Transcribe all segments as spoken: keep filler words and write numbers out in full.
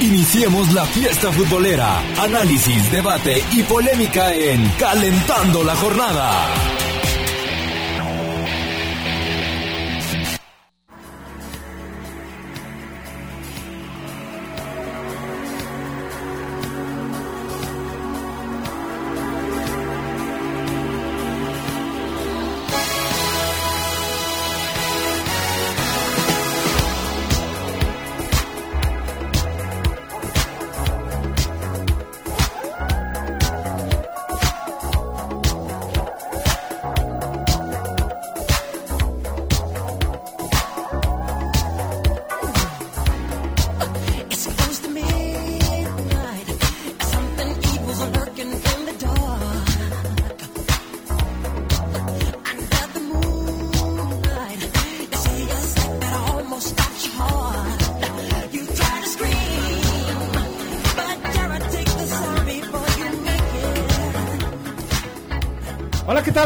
Iniciemos la fiesta futbolera. Análisis, debate y polémica en Calentando la Jornada.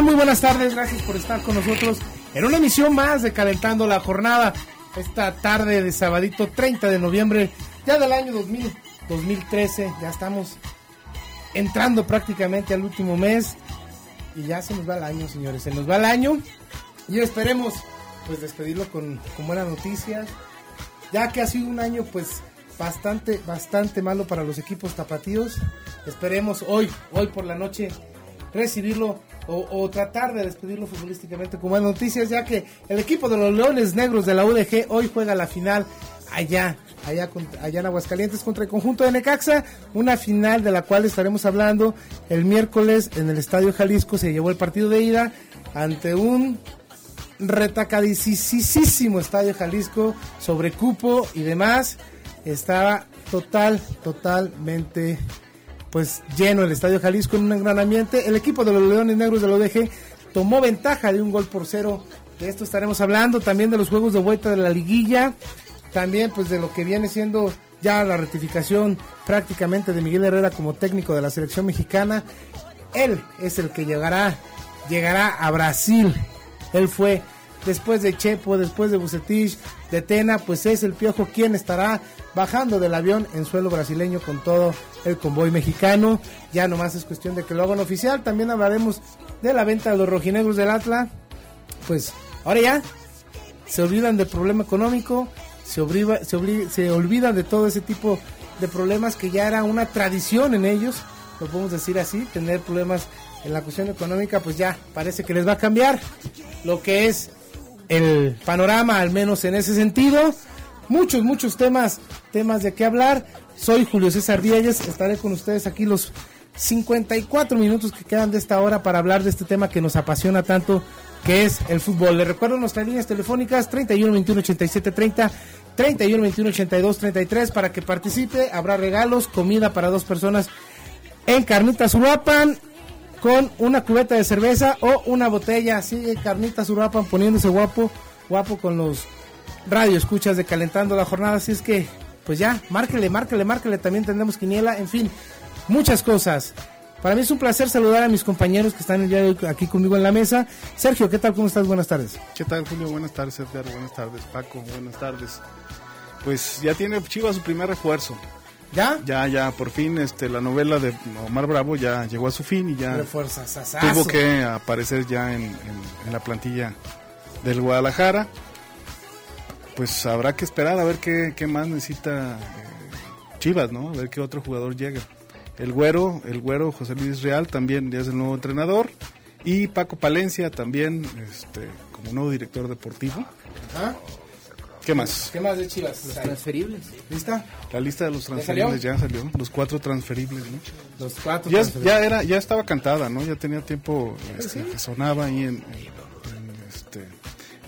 Muy buenas tardes, gracias por estar con nosotros en una emisión más de Calentando la Jornada, esta tarde de sabadito treinta de noviembre, ya del año dos mil, dos mil trece, ya estamos entrando prácticamente al último mes y ya se nos va el año, señores, se nos va el año y esperemos pues despedirlo con, con buenas noticias, ya que ha sido un año pues bastante, bastante malo para los equipos tapatíos. Esperemos hoy, hoy por la noche recibirlo O, o tratar de despedirlo futbolísticamente con buenas noticias, ya que el equipo de los Leones Negros de la U D G hoy juega la final allá, allá, contra, allá en Aguascalientes contra el conjunto de Necaxa, una final de la cual estaremos hablando el miércoles en el Estadio Jalisco. Se llevó el partido de ida ante un retacadicísimo Estadio Jalisco sobre cupo y demás. Estaba total, totalmente... pues lleno el Estadio Jalisco en un gran ambiente. El equipo de los Leones Negros de la U D G tomó ventaja de un gol por cero. De esto estaremos hablando, también de los juegos de vuelta de la liguilla, también pues de lo que viene siendo ya la ratificación prácticamente de Miguel Herrera como técnico de la selección mexicana. Él es el que llegará, llegará a Brasil. Él fue después de Chepo, después de Bucetich, de Tena, pues es el Piojo quien estará bajando del avión en suelo brasileño con todo el convoy mexicano. Ya nomás es cuestión de que lo hagan oficial. También hablaremos de la venta de los rojinegros del Atlas. Pues ahora ya se olvidan del problema económico, se, obliga, se, obliga, se olvidan de todo ese tipo de problemas que ya era una tradición en ellos, lo podemos decir así, tener problemas en la cuestión económica. Pues ya parece que les va a cambiar lo que es el panorama, al menos en ese sentido. Muchos, muchos temas, temas de qué hablar. Soy Julio César Díez, estaré con ustedes aquí los cincuenta y cuatro minutos que quedan de esta hora para hablar de este tema que nos apasiona tanto, que es el fútbol. Les recuerdo nuestras líneas telefónicas treinta y uno veintiuno ochenta y siete treinta, treinta y uno veintiuno ochenta y dos treinta y tres para que participe. Habrá regalos, comida para dos personas en Carnitas Uruapan, con una cubeta de cerveza o una botella. Sigue Carnitas Uruapan poniéndose guapo, guapo con los radioescuchas de Calentando la Jornada. Así es que, pues ya, márquele, márquele, márquele. También tendremos quiniela, en fin, muchas cosas. Para mí es un placer saludar a mis compañeros que están ya aquí conmigo en la mesa. Sergio, ¿qué tal? ¿Cómo estás? Buenas tardes. ¿Qué tal, Julio? Buenas tardes, Edgar. Buenas tardes, Paco. Buenas tardes. Pues ya tiene Chivas su primer refuerzo. ¿Ya? Ya, ya, por fin este, la novela de Omar Bravo ya llegó a su fin y ya tuvo que aparecer ya en, en, en la plantilla del Guadalajara. Pues habrá que esperar a ver qué, qué más necesita eh, Chivas, ¿no? A ver qué otro jugador llega. El Güero, el Güero José Luis Real también ya es el nuevo entrenador. Y Paco Palencia también, este, como nuevo director deportivo. Ajá. ¿Qué más? ¿Qué más de Chivas? Los transferibles. ¿Lista? La lista de los transferibles ya salió. Ya salió. Los cuatro transferibles, ¿no? Los cuatro ya, transferibles. Ya, era, ya estaba cantada, ¿no? Ya tenía tiempo este, ¿sí? que sonaba ahí en, en, en, este,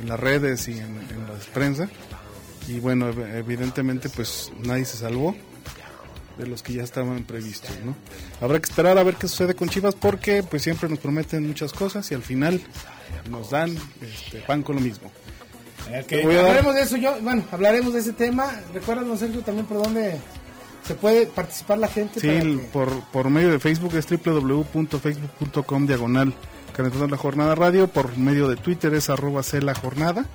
en las redes y en, en la prensa. y bueno, evidentemente pues nadie se salvó de los que ya estaban previstos, ¿no? Habrá que esperar a ver qué sucede con Chivas, porque pues siempre nos prometen muchas cosas y al final nos dan este, pan con lo mismo. Okay. Hablaremos de eso, yo, bueno, hablaremos de ese tema. Recuérdanos, Sergio, también por dónde se puede participar la gente. Sí, para que... por, por medio de Facebook, es doble u doble u doble u punto facebook punto com diagonal Calentando la Jornada Radio. Por medio de Twitter es arroba C la jornada.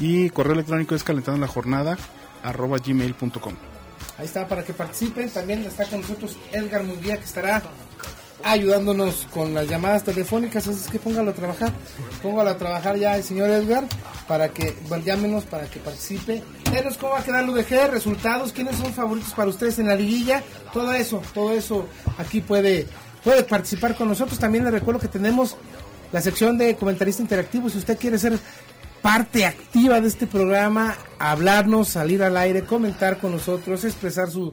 Y correo electrónico es calentando la jornada arroba gmail punto com. Ahí está, para que participen. También está con nosotros Edgar Mundía, que estará ayudándonos con las llamadas telefónicas, así es que póngalo a trabajar, póngalo a trabajar ya el señor Edgar, para que, bueno, llámenos para que participe. Denos cómo va a quedar el U D G, resultados, quiénes son favoritos para ustedes en la liguilla, todo eso, todo eso aquí puede, puede participar con nosotros. También les recuerdo que tenemos la sección de comentarista interactivo, si usted quiere ser parte activa de este programa, hablarnos, salir al aire, comentar con nosotros, expresar su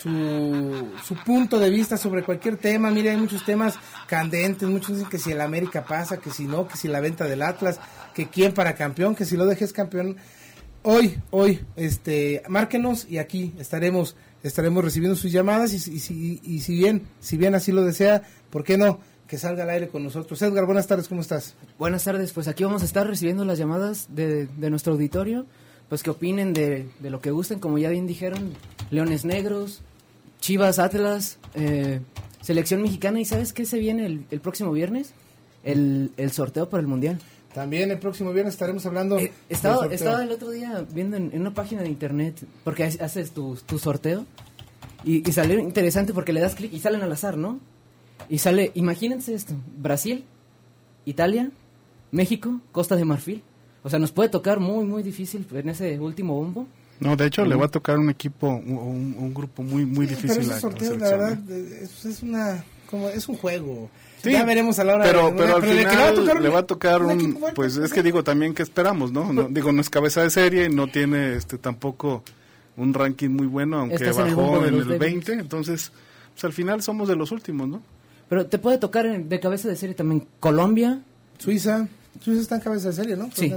Su, su punto de vista sobre cualquier tema. Mire, hay muchos temas candentes. Muchos dicen que si el América pasa, que si no, que si la venta del Atlas, que quién para campeón, que si lo dejes campeón. Hoy, hoy, este, márquenos y aquí estaremos estaremos recibiendo sus llamadas. Y, y, y, y si bien si bien así lo desea, ¿por qué no? Que salga al aire con nosotros. Edgar, buenas tardes, ¿cómo estás? Buenas tardes, pues aquí vamos a estar recibiendo las llamadas de, de nuestro auditorio. Pues que opinen de, de lo que gusten, como ya bien dijeron, Leones Negros, Chivas, Atlas, eh, Selección Mexicana. ¿Y sabes qué se viene el, el próximo viernes? El, el sorteo para el Mundial. También el próximo viernes estaremos hablando... Eh, estaba, estaba el otro día viendo en, en una página de internet, porque haces tu, tu sorteo, y, y salió interesante porque le das clic y salen al azar, ¿no? Y sale, imagínense esto, Brasil, Italia, México, Costa de Marfil. O sea, nos puede tocar muy, muy difícil en ese último bombo. No, de hecho, uh-huh. le va a tocar un equipo, un, un grupo muy muy sí, difícil. Pero ese sorteo, la, la verdad, es, es, una, como, es un juego. Sí, ya veremos a la hora. Pero, de, pero, una, pero al final le va a tocar, le va a tocar un, un fuerte, pues es que digo también que esperamos, ¿no? no digo, no es cabeza de serie, no tiene este tampoco un ranking muy bueno, aunque Estás bajó en el, en el veinte, entonces, pues al final somos de los últimos, ¿no? Pero te puede tocar en, de cabeza de serie también Colombia, Suiza... Suiza está en cabeza de serie, ¿no? Sí.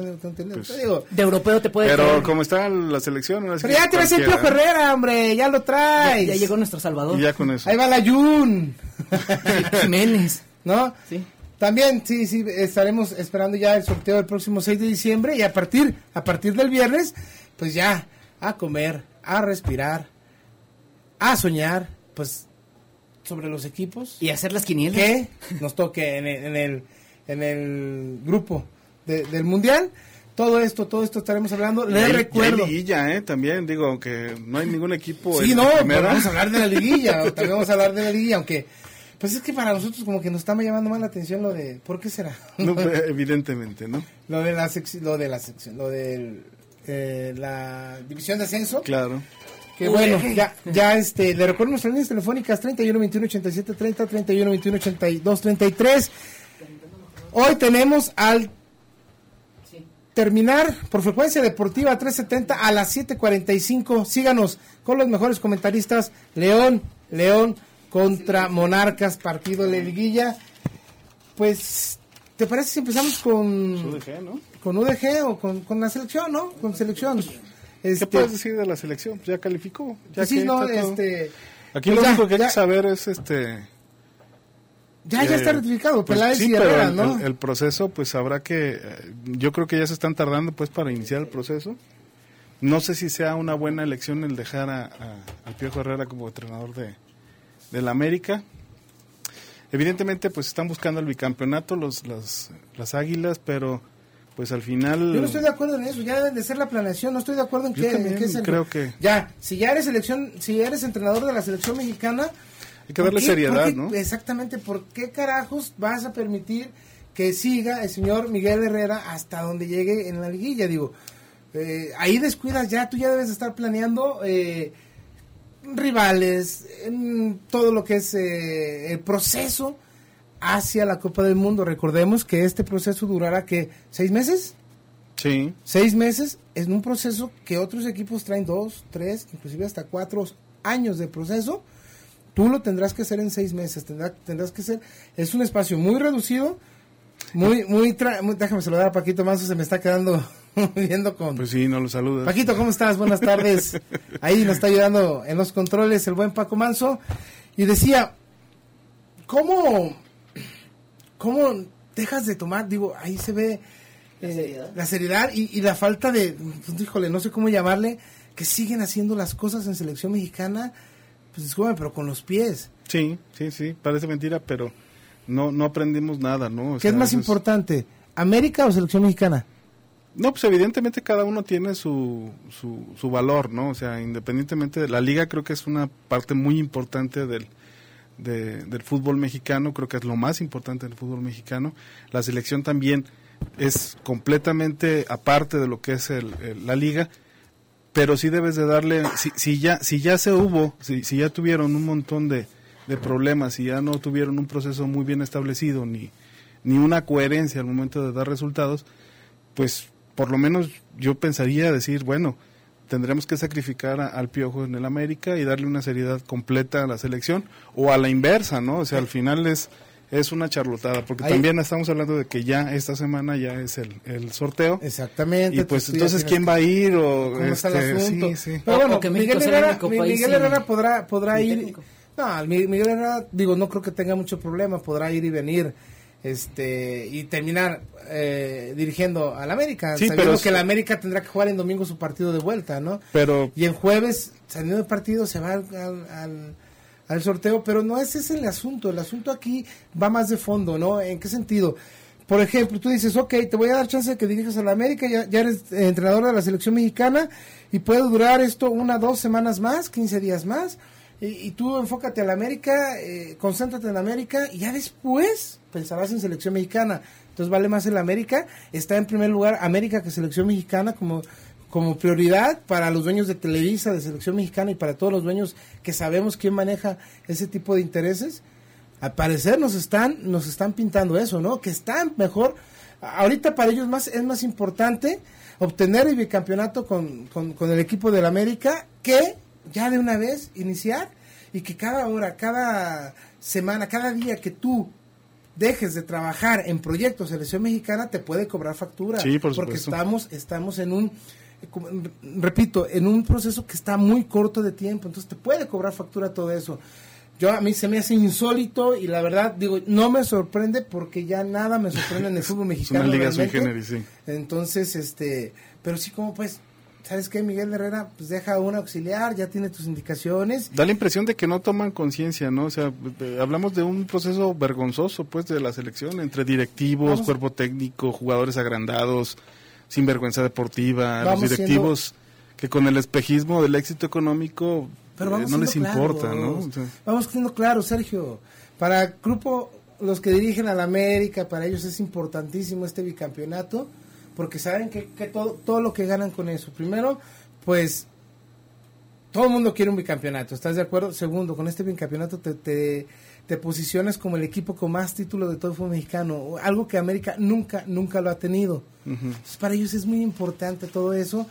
Pues, digo, de europeo te puede... Pero creer. Como está la selección... No es pero ya tiene el Piojo Herrera, hombre, ya lo traes. Ya, ya llegó nuestro Salvador. Y ya con eso. Ahí va la Jun. Jiménez. ¿No? Sí. También, sí, sí, estaremos esperando ya el sorteo del próximo seis de diciembre y a partir, a partir del viernes, pues ya, a comer, a respirar, a soñar, pues, sobre los equipos. Y hacer las quinielas. Que nos toque en el... En el en el grupo de, del mundial, todo esto, todo esto estaremos hablando. Les recuerdo liguilla, eh, también digo que no hay ningún equipo. Sí, en no, pero vamos a hablar de la liguilla, también vamos a hablar de la liguilla, aunque pues es que para nosotros como que nos está llamando más la atención lo de, ¿por qué será? No, evidentemente, ¿no? Lo de la sección, lo de la sección, lo de eh, la división de ascenso. Claro. Que bueno, ya, ya este, le recuerdo nuestras líneas telefónicas treinta y uno veintiuno ochenta y siete treinta, treinta y uno veintiuno ochenta y dos treinta y tres. Hoy tenemos al sí. terminar por Frecuencia Deportiva trescientos setenta a las siete cuarenta y cinco. Síganos con los mejores comentaristas. León, León contra Monarcas, partido de liguilla. Pues, ¿te parece si empezamos con U D G, ¿no? Con U D G o con, con la selección, ¿no? Con selección. Este, ¿qué puedes decir de la selección? Ya calificó. Ya sí, que no, este... Aquí pues lo único ya, que hay ya. que saber es este... Ya, eh, ya está ratificado, pues, Peláez sí, y Herrera, pero el, ¿no? el, el proceso, pues habrá que, yo creo que ya se están tardando, pues, para iniciar el proceso. No sé si sea una buena elección el dejar a, a, al Piojo Herrera como entrenador de, de la América. Evidentemente, pues, están buscando el bicampeonato, los, las, las Águilas, pero, pues, al final... Yo no estoy de acuerdo en eso, ya deben de ser la planeación, no estoy de acuerdo en qué, en qué es el... creo que... Ya, si ya eres selección, si eres entrenador de la selección mexicana... Hay que darle qué, seriedad, qué, ¿no? Exactamente, ¿por qué carajos vas a permitir que siga el señor Miguel Herrera hasta donde llegue en la liguilla? Digo, eh, ahí descuidas ya, tú ya debes estar planeando eh, rivales, en todo lo que es eh, el proceso hacia la Copa del Mundo. Recordemos que este proceso durará, ¿qué? ¿Seis meses? Sí. Seis meses es un proceso que otros equipos traen dos, tres, inclusive hasta cuatro años de proceso. Tú lo tendrás que hacer en seis meses, tendrás, tendrás que hacer, es un espacio muy reducido, muy, muy, tra- muy, déjame saludar a Paquito Manso, se me está quedando viendo con... Pues sí, no lo saludas. Paquito, ¿cómo estás? Buenas tardes. Ahí nos está ayudando en los controles el buen Paco Manso. Y decía, ¿cómo, cómo dejas de tomar? Digo, ahí se ve eh, la seriedad, la seriedad y, y la falta de, pues, híjole, no sé cómo llamarle, que siguen haciendo las cosas en selección mexicana, pues discúlpame, pero con los pies. Sí, sí, sí, parece mentira, pero no no aprendimos nada, ¿no? O ¿Qué sea, es más veces... importante, América o selección mexicana? No, pues evidentemente cada uno tiene su, su su valor, ¿no? O sea, independientemente de la liga, creo que es una parte muy importante del de, del fútbol mexicano, creo que es lo más importante del fútbol mexicano. La selección también es completamente aparte de lo que es el, el, la liga, pero sí debes de darle, si, si ya si ya se hubo, si, si ya tuvieron un montón de, de problemas, si ya no tuvieron un proceso muy bien establecido, ni, ni una coherencia al momento de dar resultados, pues por lo menos yo pensaría decir, bueno, tendremos que sacrificar a, al Piojo en el América y darle una seriedad completa a la selección, o a la inversa, ¿no? O sea, al final es, es una charlotada, porque ahí también estamos hablando de que ya esta semana ya es el, el sorteo. Exactamente. Y pues entonces, ¿quién va a ir? O ¿Cómo este, está el asunto? Sí, sí. Pero bueno, Miguel Herrera, Miguel Herrera podrá, podrá ir. Técnico. No, Miguel Herrera, digo, no creo que tenga mucho problema, podrá ir y venir. Este y terminar eh, dirigiendo al América, sí, sabiendo pero que el América tendrá que jugar en domingo su partido de vuelta, ¿no? Pero y el jueves saliendo del partido se va al, al, al sorteo, pero no ese es el asunto, el asunto aquí va más de fondo, ¿no? ¿En qué sentido? Por ejemplo, tú dices, ok, te voy a dar chance de que dirijas al América, ya, ya eres entrenador de la selección mexicana y puede durar esto una, dos semanas más, quince días más. Y, y tú enfócate a la América, eh, concéntrate en la América y ya después pensarás en selección mexicana. Entonces vale más el América, está en primer lugar América que selección mexicana como, como prioridad para los dueños de Televisa, de selección mexicana y para todos los dueños que sabemos quién maneja ese tipo de intereses. Al parecer nos están, nos están pintando eso, ¿no? Que están mejor, ahorita para ellos más es más importante obtener el bicampeonato con, con, con el equipo del América que... ya de una vez iniciar y que cada hora, cada semana, cada día que tú dejes de trabajar en proyectos de selección mexicana te puede cobrar factura. Sí, por porque estamos estamos en un, repito, en un proceso que está muy corto de tiempo, entonces te puede cobrar factura todo eso. Yo a mí se me hace insólito y la verdad digo, no me sorprende porque ya nada me sorprende en el fútbol mexicano. Es una liga sui generis, sí. Entonces, este, pero sí como pues ¿sabes qué, Miguel Herrera? Pues deja un auxiliar, ya tiene tus indicaciones. Da la impresión de que no toman conciencia, ¿no? O sea, hablamos de un proceso vergonzoso, pues, de la selección, entre directivos, vamos, cuerpo técnico, jugadores agrandados, sinvergüenza deportiva, los directivos siendo, que con el espejismo del éxito económico pero vamos eh, no les claro, importa, ¿no? O sea, vamos siendo claros, Sergio. Para grupo, los que dirigen a la América, para ellos es importantísimo este bicampeonato, porque saben que, que todo, todo lo que ganan con eso. Primero, pues, todo el mundo quiere un bicampeonato, ¿estás de acuerdo? Segundo, con este bicampeonato te, te, te posicionas como el equipo con más títulos de todo el fútbol mexicano, algo que América nunca, nunca lo ha tenido. Uh-huh. Entonces, para ellos es muy importante todo eso,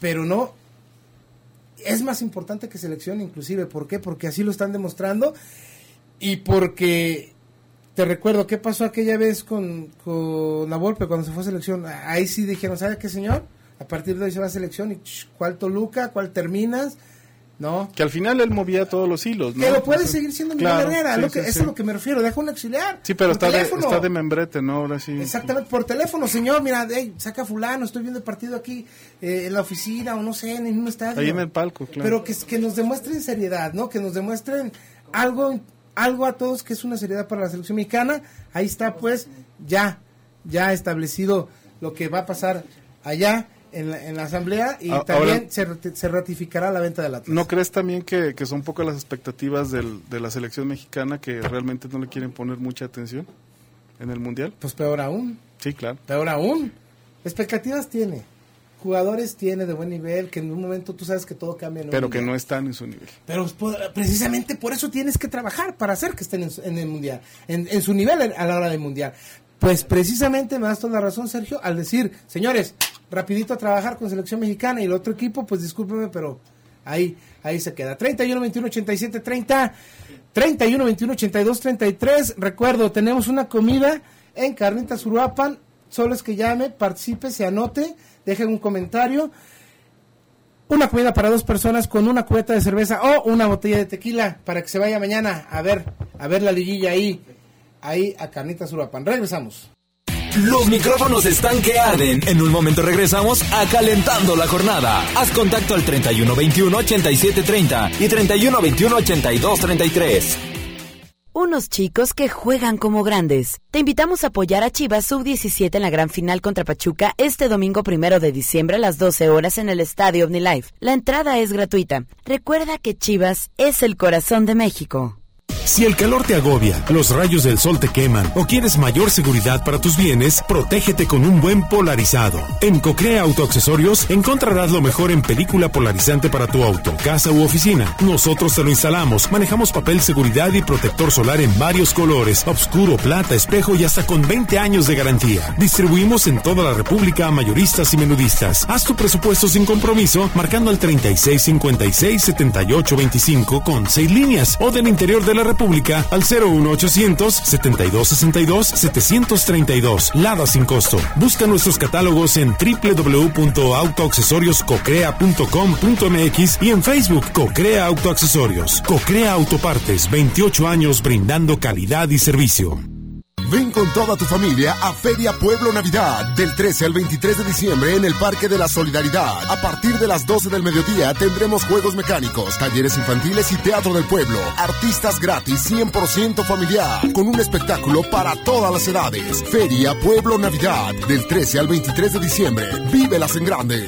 pero no, es más importante que selección inclusive. ¿Por qué? Porque así lo están demostrando y porque... Te recuerdo, ¿qué pasó aquella vez con, con la Volpe cuando se fue a selección? Ahí sí dijeron, ¿sabe qué, señor? A partir de hoy se va a selección y ¿cuál Toluca? ¿Cuál terminas? No. Que al final él movía todos los hilos, ¿no? Pero puede seguir siendo Miguel claro, Herrera, sí, lo que, sí, eso es sí. a lo que me refiero, deja un auxiliar. Sí, pero está de, está de membrete, ¿no? Ahora sí. Exactamente, por teléfono, señor, mira, hey, saca a fulano, estoy viendo el partido aquí eh, en la oficina o no sé, en un estadio. Ahí en el palco, claro. Pero que, que nos demuestren seriedad, ¿no? Que nos demuestren algo algo a todos que es una seriedad para la selección mexicana. Ahí está pues ya ya establecido lo que va a pasar allá en la, en la asamblea y ahora, también se, se ratificará la venta del Atlas. ¿No crees también que, que son pocas las expectativas del, de la selección mexicana que realmente no le quieren poner mucha atención en el mundial? Pues peor aún. Sí, claro. Peor aún. Expectativas tiene. Jugadores tiene de buen nivel, que en un momento tú sabes que todo cambia. En un pero mundial. Que no están en su nivel. Pero precisamente por eso tienes que trabajar, para hacer que estén en, en el mundial, en, en su nivel a la hora del mundial. Pues precisamente me das toda la razón, Sergio, al decir, señores, rapidito a trabajar con selección mexicana y el otro equipo, pues discúlpeme, pero ahí ahí se queda. treinta y uno, veintiuno, ochenta y siete, treinta, treinta y uno, veintiuno, ochenta y dos, treinta y tres. Recuerdo, tenemos una comida en Carnitas Uruapan, solo es que llame, participe, se anote, deje un comentario. Una comida para dos personas con una cubeta de cerveza o una botella de tequila para que se vaya mañana a ver, a ver la liguilla ahí, ahí a Carnitas Uruapan. Regresamos. Los micrófonos están que arden. En un momento regresamos a Calentando la Jornada. Haz contacto al treinta y uno veintiuno ochenta y siete treinta y treinta y uno veintiuno ochenta y dos treinta y tres. Unos chicos que juegan como grandes. Te invitamos a apoyar a Chivas sub diecisiete en la gran final contra Pachuca este domingo primero de diciembre a las doce horas en el Estadio Omnilife. La entrada es gratuita. Recuerda que Chivas es el corazón de México. Si el calor te agobia, los rayos del sol te queman o quieres mayor seguridad para tus bienes, protégete con un buen polarizado. En Cocrea Autoaccesorios encontrarás lo mejor en película polarizante para tu auto, casa u oficina. Nosotros te lo instalamos, manejamos papel seguridad y protector solar en varios colores, oscuro, plata, espejo y hasta con veinte años de garantía. Distribuimos en toda la República a mayoristas y menudistas. Haz tu presupuesto sin compromiso marcando al treinta y seis cincuenta y seis setenta y ocho veinticinco con seis líneas o del interior de la República. Pública al cero uno ochocientos setenta y dos sesenta y dos setecientos treinta y dos. Lada sin costo. Busca nuestros catálogos en doble u doble u doble u punto autoaccesorios cocrea punto com punto m x y en Facebook Cocrea Autoaccesorios. Cocrea Autopartes, veintiocho años brindando calidad y servicio. Ven con toda tu familia a Feria Pueblo Navidad, del trece al veintitrés de diciembre en el Parque de la Solidaridad. A partir de las doce del mediodía tendremos juegos mecánicos, talleres infantiles y teatro del pueblo. Artistas gratis, cien por ciento familiar, con un espectáculo para todas las edades. Feria Pueblo Navidad, del trece al veintitrés de diciembre. Vívelas en grande.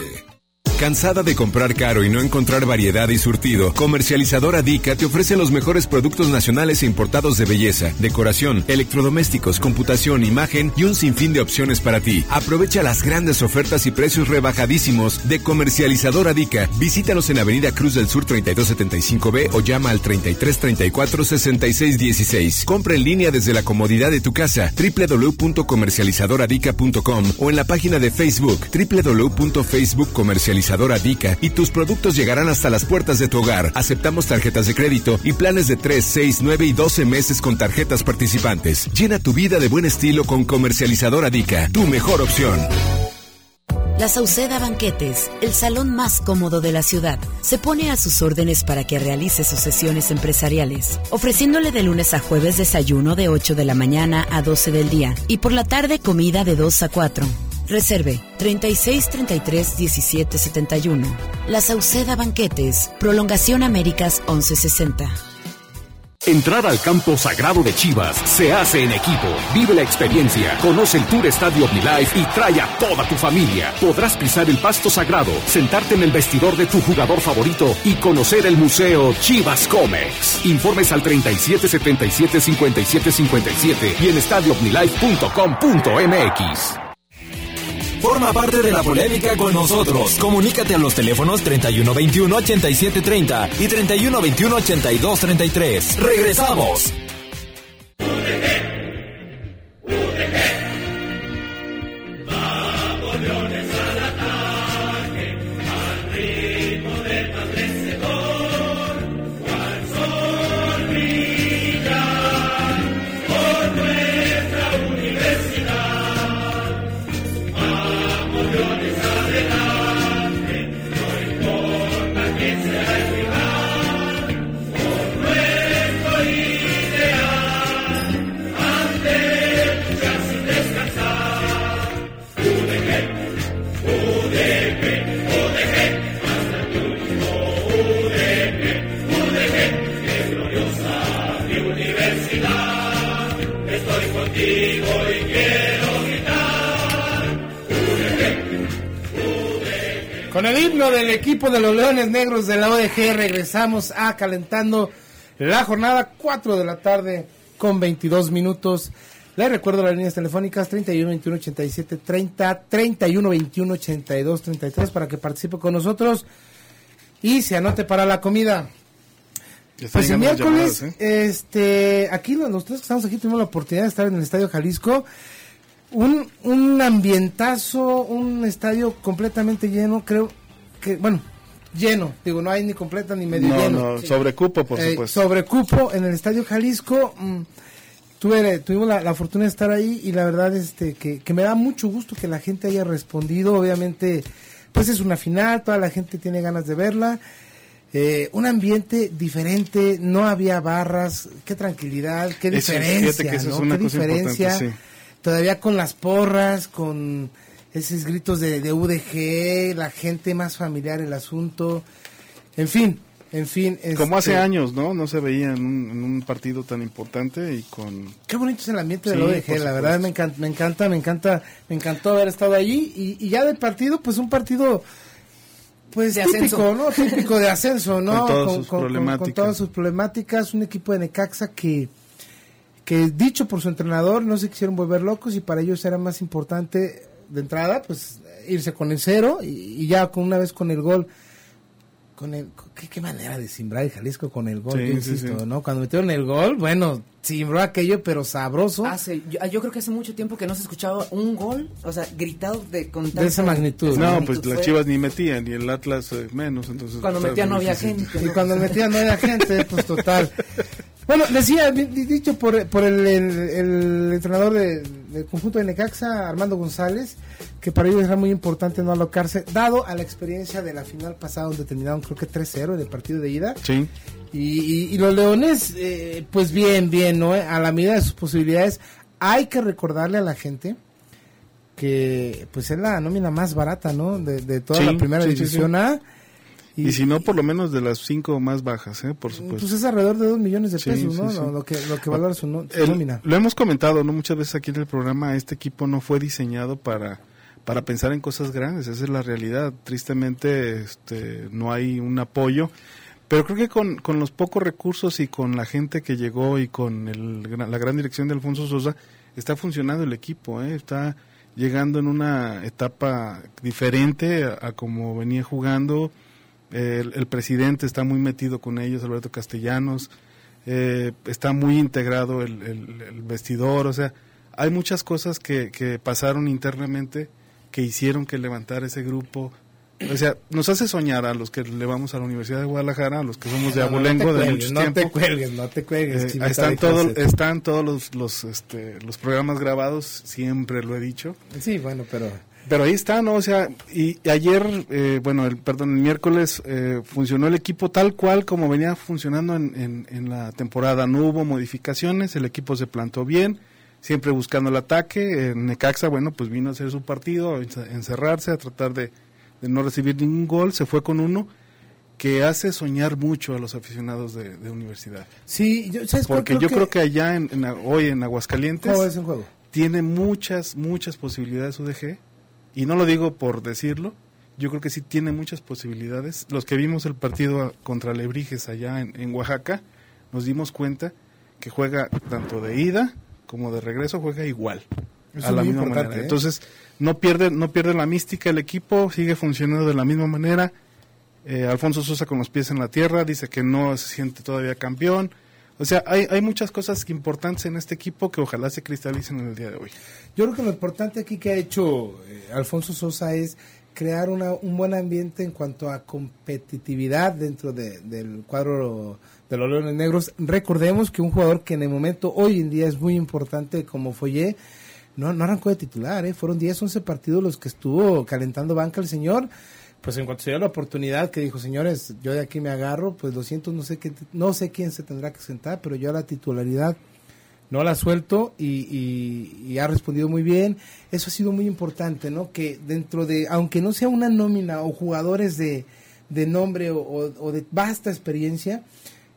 ¿Cansada de comprar caro y no encontrar variedad y surtido? Comercializadora Dica te ofrece los mejores productos nacionales e importados de belleza, decoración, electrodomésticos, computación, imagen y un sinfín de opciones para ti. Aprovecha las grandes ofertas y precios rebajadísimos de Comercializadora Dica. Visítanos en Avenida Cruz del Sur treinta y dos setenta y cinco B o llama al treinta y tres treinta y cuatro sesenta y seis dieciséis. Compra en línea desde la comodidad de tu casa, doble u doble u doble u punto comercializadora dica punto com o en la página de Facebook, doble u doble u doble u punto facebook comercializadora dica punto com. Dica y tus productos llegarán hasta las puertas de tu hogar. Aceptamos tarjetas de crédito y planes de tres, seis, nueve y doce meses con tarjetas participantes. Llena tu vida de buen estilo con Comercializadora Dica, tu mejor opción. La Sauceda Banquetes, el salón más cómodo de la ciudad, se pone a sus órdenes para que realice sus sesiones empresariales, ofreciéndole de lunes a jueves desayuno de ocho de la mañana a doce del día y por la tarde comida de dos a cuatro. Reserve treinta y seis treinta y tres diecisiete setenta y uno. La Sauceda Banquetes, Prolongación Américas once sesenta. Entrar al campo sagrado de Chivas se hace en equipo. Vive la experiencia, conoce el Tour Estadio Omnilife y trae a toda tu familia. Podrás pisar el pasto sagrado, sentarte en el vestidor de tu jugador favorito y conocer el museo Chivas Comex. Informes al treinta y siete setenta y siete cincuenta y siete cincuenta y siete y en estadio omnilife punto com punto m x. Forma parte de la polémica con nosotros. Comunícate a los teléfonos treinta y uno veintiuno ochenta y siete treinta y treinta y uno veintiuno ochenta y dos treinta y tres. ¡Regresamos! U D G, U D G. Vamos, Leones, al ataque, al ritmo del más vencedor. Cual sol brilla por nuestra universidad. Con el himno del equipo de los Leones Negros de la U D G regresamos a Calentando la Jornada, cuatro de la tarde con veintidós minutos. Les recuerdo las líneas telefónicas treinta y uno veintiuno ochenta y siete treinta, treinta y uno veintiuno ochenta y dos treinta y tres para que participe con nosotros y se anote para la comida. Pues el miércoles, llamadas, ¿eh? este, aquí los, los tres que estamos aquí tuvimos la oportunidad de estar en el Estadio Jalisco, un, un ambientazo, un estadio completamente lleno, creo que, bueno, lleno, digo, no hay ni completa ni medio no, lleno. No, sí. Sobrecupo, por eh, supuesto. Sobrecupo en el Estadio Jalisco, mmm, tuve, tuvimos la, la fortuna de estar ahí y la verdad este que, que me da mucho gusto que la gente haya respondido. Obviamente, pues es una final, toda la gente tiene ganas de verla. Eh, un ambiente diferente, no había barras, qué tranquilidad, qué diferencia, eso, que eso ¿no? es una qué cosa diferencia, sí. Todavía con las porras, con esos gritos de, de U D G, la gente más familiar el asunto, en fin, en fin. Este... Como hace años, ¿no? No se veía en un, en un partido tan importante y con... Qué bonito es el ambiente de sí, U D G, la verdad me encanta, me encanta, me encanta, me encantó haber estado allí y, y ya del partido, pues un partido... Pues de típico, ascenso. ¿no? Típico de ascenso, ¿no? Con todas, con, sus con, con todas sus problemáticas, un equipo de Necaxa que, que dicho por su entrenador, no se quisieron volver locos y para ellos era más importante de entrada, pues irse con el cero y, y ya con una vez con el gol, con el con, ¿qué, qué manera de cimbrar el Jalisco con el gol, sí, yo insisto, sí, sí. ¿no? Cuando metieron el gol, bueno, cimbró aquello, pero sabroso. Hace, yo, yo creo que hace mucho tiempo que no se escuchaba un gol, o sea, gritado de con tanta, de esa magnitud. No, magnitud pues fue. Las Chivas ni metían, y el Atlas eh, menos, entonces... Cuando metían no había gente. Y ¿no? cuando metían no había gente, pues total. Bueno, decía, dicho por, por el, el, el entrenador de, del conjunto de Necaxa, Armando González, que para ellos era muy importante no alocarse, dado a la experiencia de la final pasada, donde terminaron creo que tres cero en el partido de ida. Sí. Y, y, y los Leones, eh, pues bien, bien, ¿no? A la medida de sus posibilidades, hay que recordarle a la gente que pues es la nómina más barata, ¿no? De, de toda sí, la primera sí, división sí, sí. A. Y, y si no, por lo menos de las cinco más bajas, ¿eh? Por supuesto. Pues es alrededor de dos millones de pesos, sí, sí, ¿no? Sí. Lo, lo que, lo que valora su, no, su el, nómina. Lo hemos comentado, ¿no? Muchas veces aquí en el programa, este equipo no fue diseñado para, para pensar en cosas grandes. Esa es la realidad. Tristemente, este, no hay un apoyo. Pero creo que con, con los pocos recursos y con la gente que llegó y con el, la gran dirección de Alfonso Sosa, está funcionando el equipo, ¿eh? Está llegando en una etapa diferente a, a como venía jugando. El, el presidente está muy metido con ellos, Alberto Castellanos, eh, está muy integrado el, el, el vestidor, o sea, hay muchas cosas que, que pasaron internamente que hicieron que levantar ese grupo, o sea, nos hace soñar a los que le vamos a la Universidad de Guadalajara, a los que somos de abolengo de mucho tiempo. No te cuelgues, no te cuelgues. Eh, están, todo, están todos los, los, este, los programas grabados, siempre lo he dicho. Sí, bueno, pero... Pero ahí está, ¿no? O sea, y ayer, eh, bueno, el, perdón, el miércoles eh, funcionó el equipo tal cual como venía funcionando en, en, en la temporada. No hubo modificaciones, el equipo se plantó bien, siempre buscando el ataque. Eh, Necaxa, bueno, pues vino a hacer su partido, a encerrarse, a tratar de, de no recibir ningún gol. Se fue con uno que hace soñar mucho a los aficionados de, de universidad. Sí, yo, ¿sabes? Porque creo yo que... creo que allá, en, en, hoy en Aguascalientes, ¿cómo es el juego? Tiene muchas, muchas posibilidades U D G. Y no lo digo por decirlo, yo creo que sí tiene muchas posibilidades. Los que vimos el partido contra Lebrijes allá en, en Oaxaca, nos dimos cuenta que juega tanto de ida como de regreso, juega igual, eso a la misma manera. ¿Eh? Entonces, no pierde, no pierde la mística el equipo, sigue funcionando de la misma manera. Eh, Alfonso Sosa con los pies en la tierra, dice que no se siente todavía campeón. O sea, hay, hay muchas cosas importantes en este equipo que ojalá se cristalicen en el día de hoy. Yo creo que lo importante aquí que ha hecho eh, Alfonso Sosa es crear una, un buen ambiente en cuanto a competitividad dentro de, del cuadro de los Leones Negros. Recordemos que un jugador que en el momento, hoy en día, es muy importante como Foyé, no, no arrancó de titular, ¿eh? Fueron diez, once partidos los que estuvo calentando banca el señor. Pues en cuanto se dio la oportunidad que dijo, señores, yo de aquí me agarro, pues lo siento, no sé qué, no sé quién se tendrá que sentar, pero yo la titularidad no la suelto y, y, y ha respondido muy bien. Eso ha sido muy importante, ¿no? Que dentro de, aunque no sea una nómina o jugadores de, de nombre o, o, o de vasta experiencia,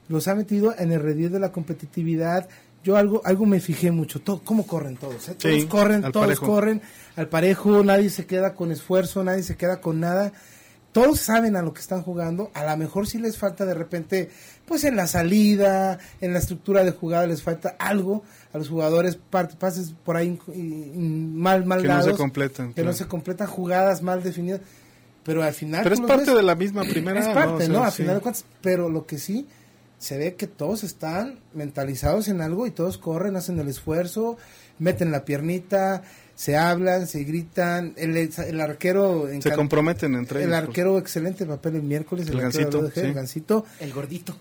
los ha metido en el redil de la competitividad. Yo algo algo me fijé mucho, todo, cómo corren todos, ¿eh? Todos sí, corren, todos parejo. corren al parejo, nadie se queda con esfuerzo, nadie se queda con nada, todos saben a lo que están jugando, a lo mejor sí les falta de repente, pues en la salida, en la estructura de jugada les falta algo, a los jugadores pases por ahí y, y mal, mal que dados, no se completan, que claro. no se completan jugadas mal definidas, pero al final... Pero es parte ves? de la misma primera... Es parte, ¿no? O sea, ¿no? Al sí. final de cuentas, pero lo que sí... se ve que todos están mentalizados en algo y todos corren, hacen el esfuerzo, meten la piernita, se hablan, se gritan, el, el arquero... En se cal... comprometen entre el ellos. El arquero, pues. Excelente papel el miércoles, el, el gancito, de U D G, sí. el gancito. El gordito.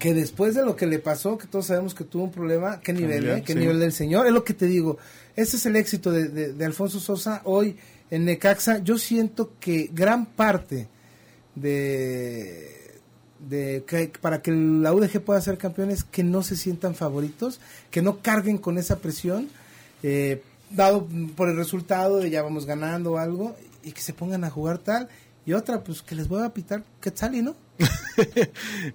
que después de lo que le pasó, que todos sabemos que tuvo un problema, qué nivel, ¿eh? Qué sí. nivel del señor, es lo que te digo, ese es el éxito de, de, de Alfonso Sosa hoy en Necaxa. Yo siento que gran parte de, de que, para que la U D G pueda ser campeón es que no se sientan favoritos, que no carguen con esa presión, eh, dado por el resultado de ya vamos ganando o algo, y que se pongan a jugar tal, y otra, pues que les voy a pitar Quetzali, ¿no?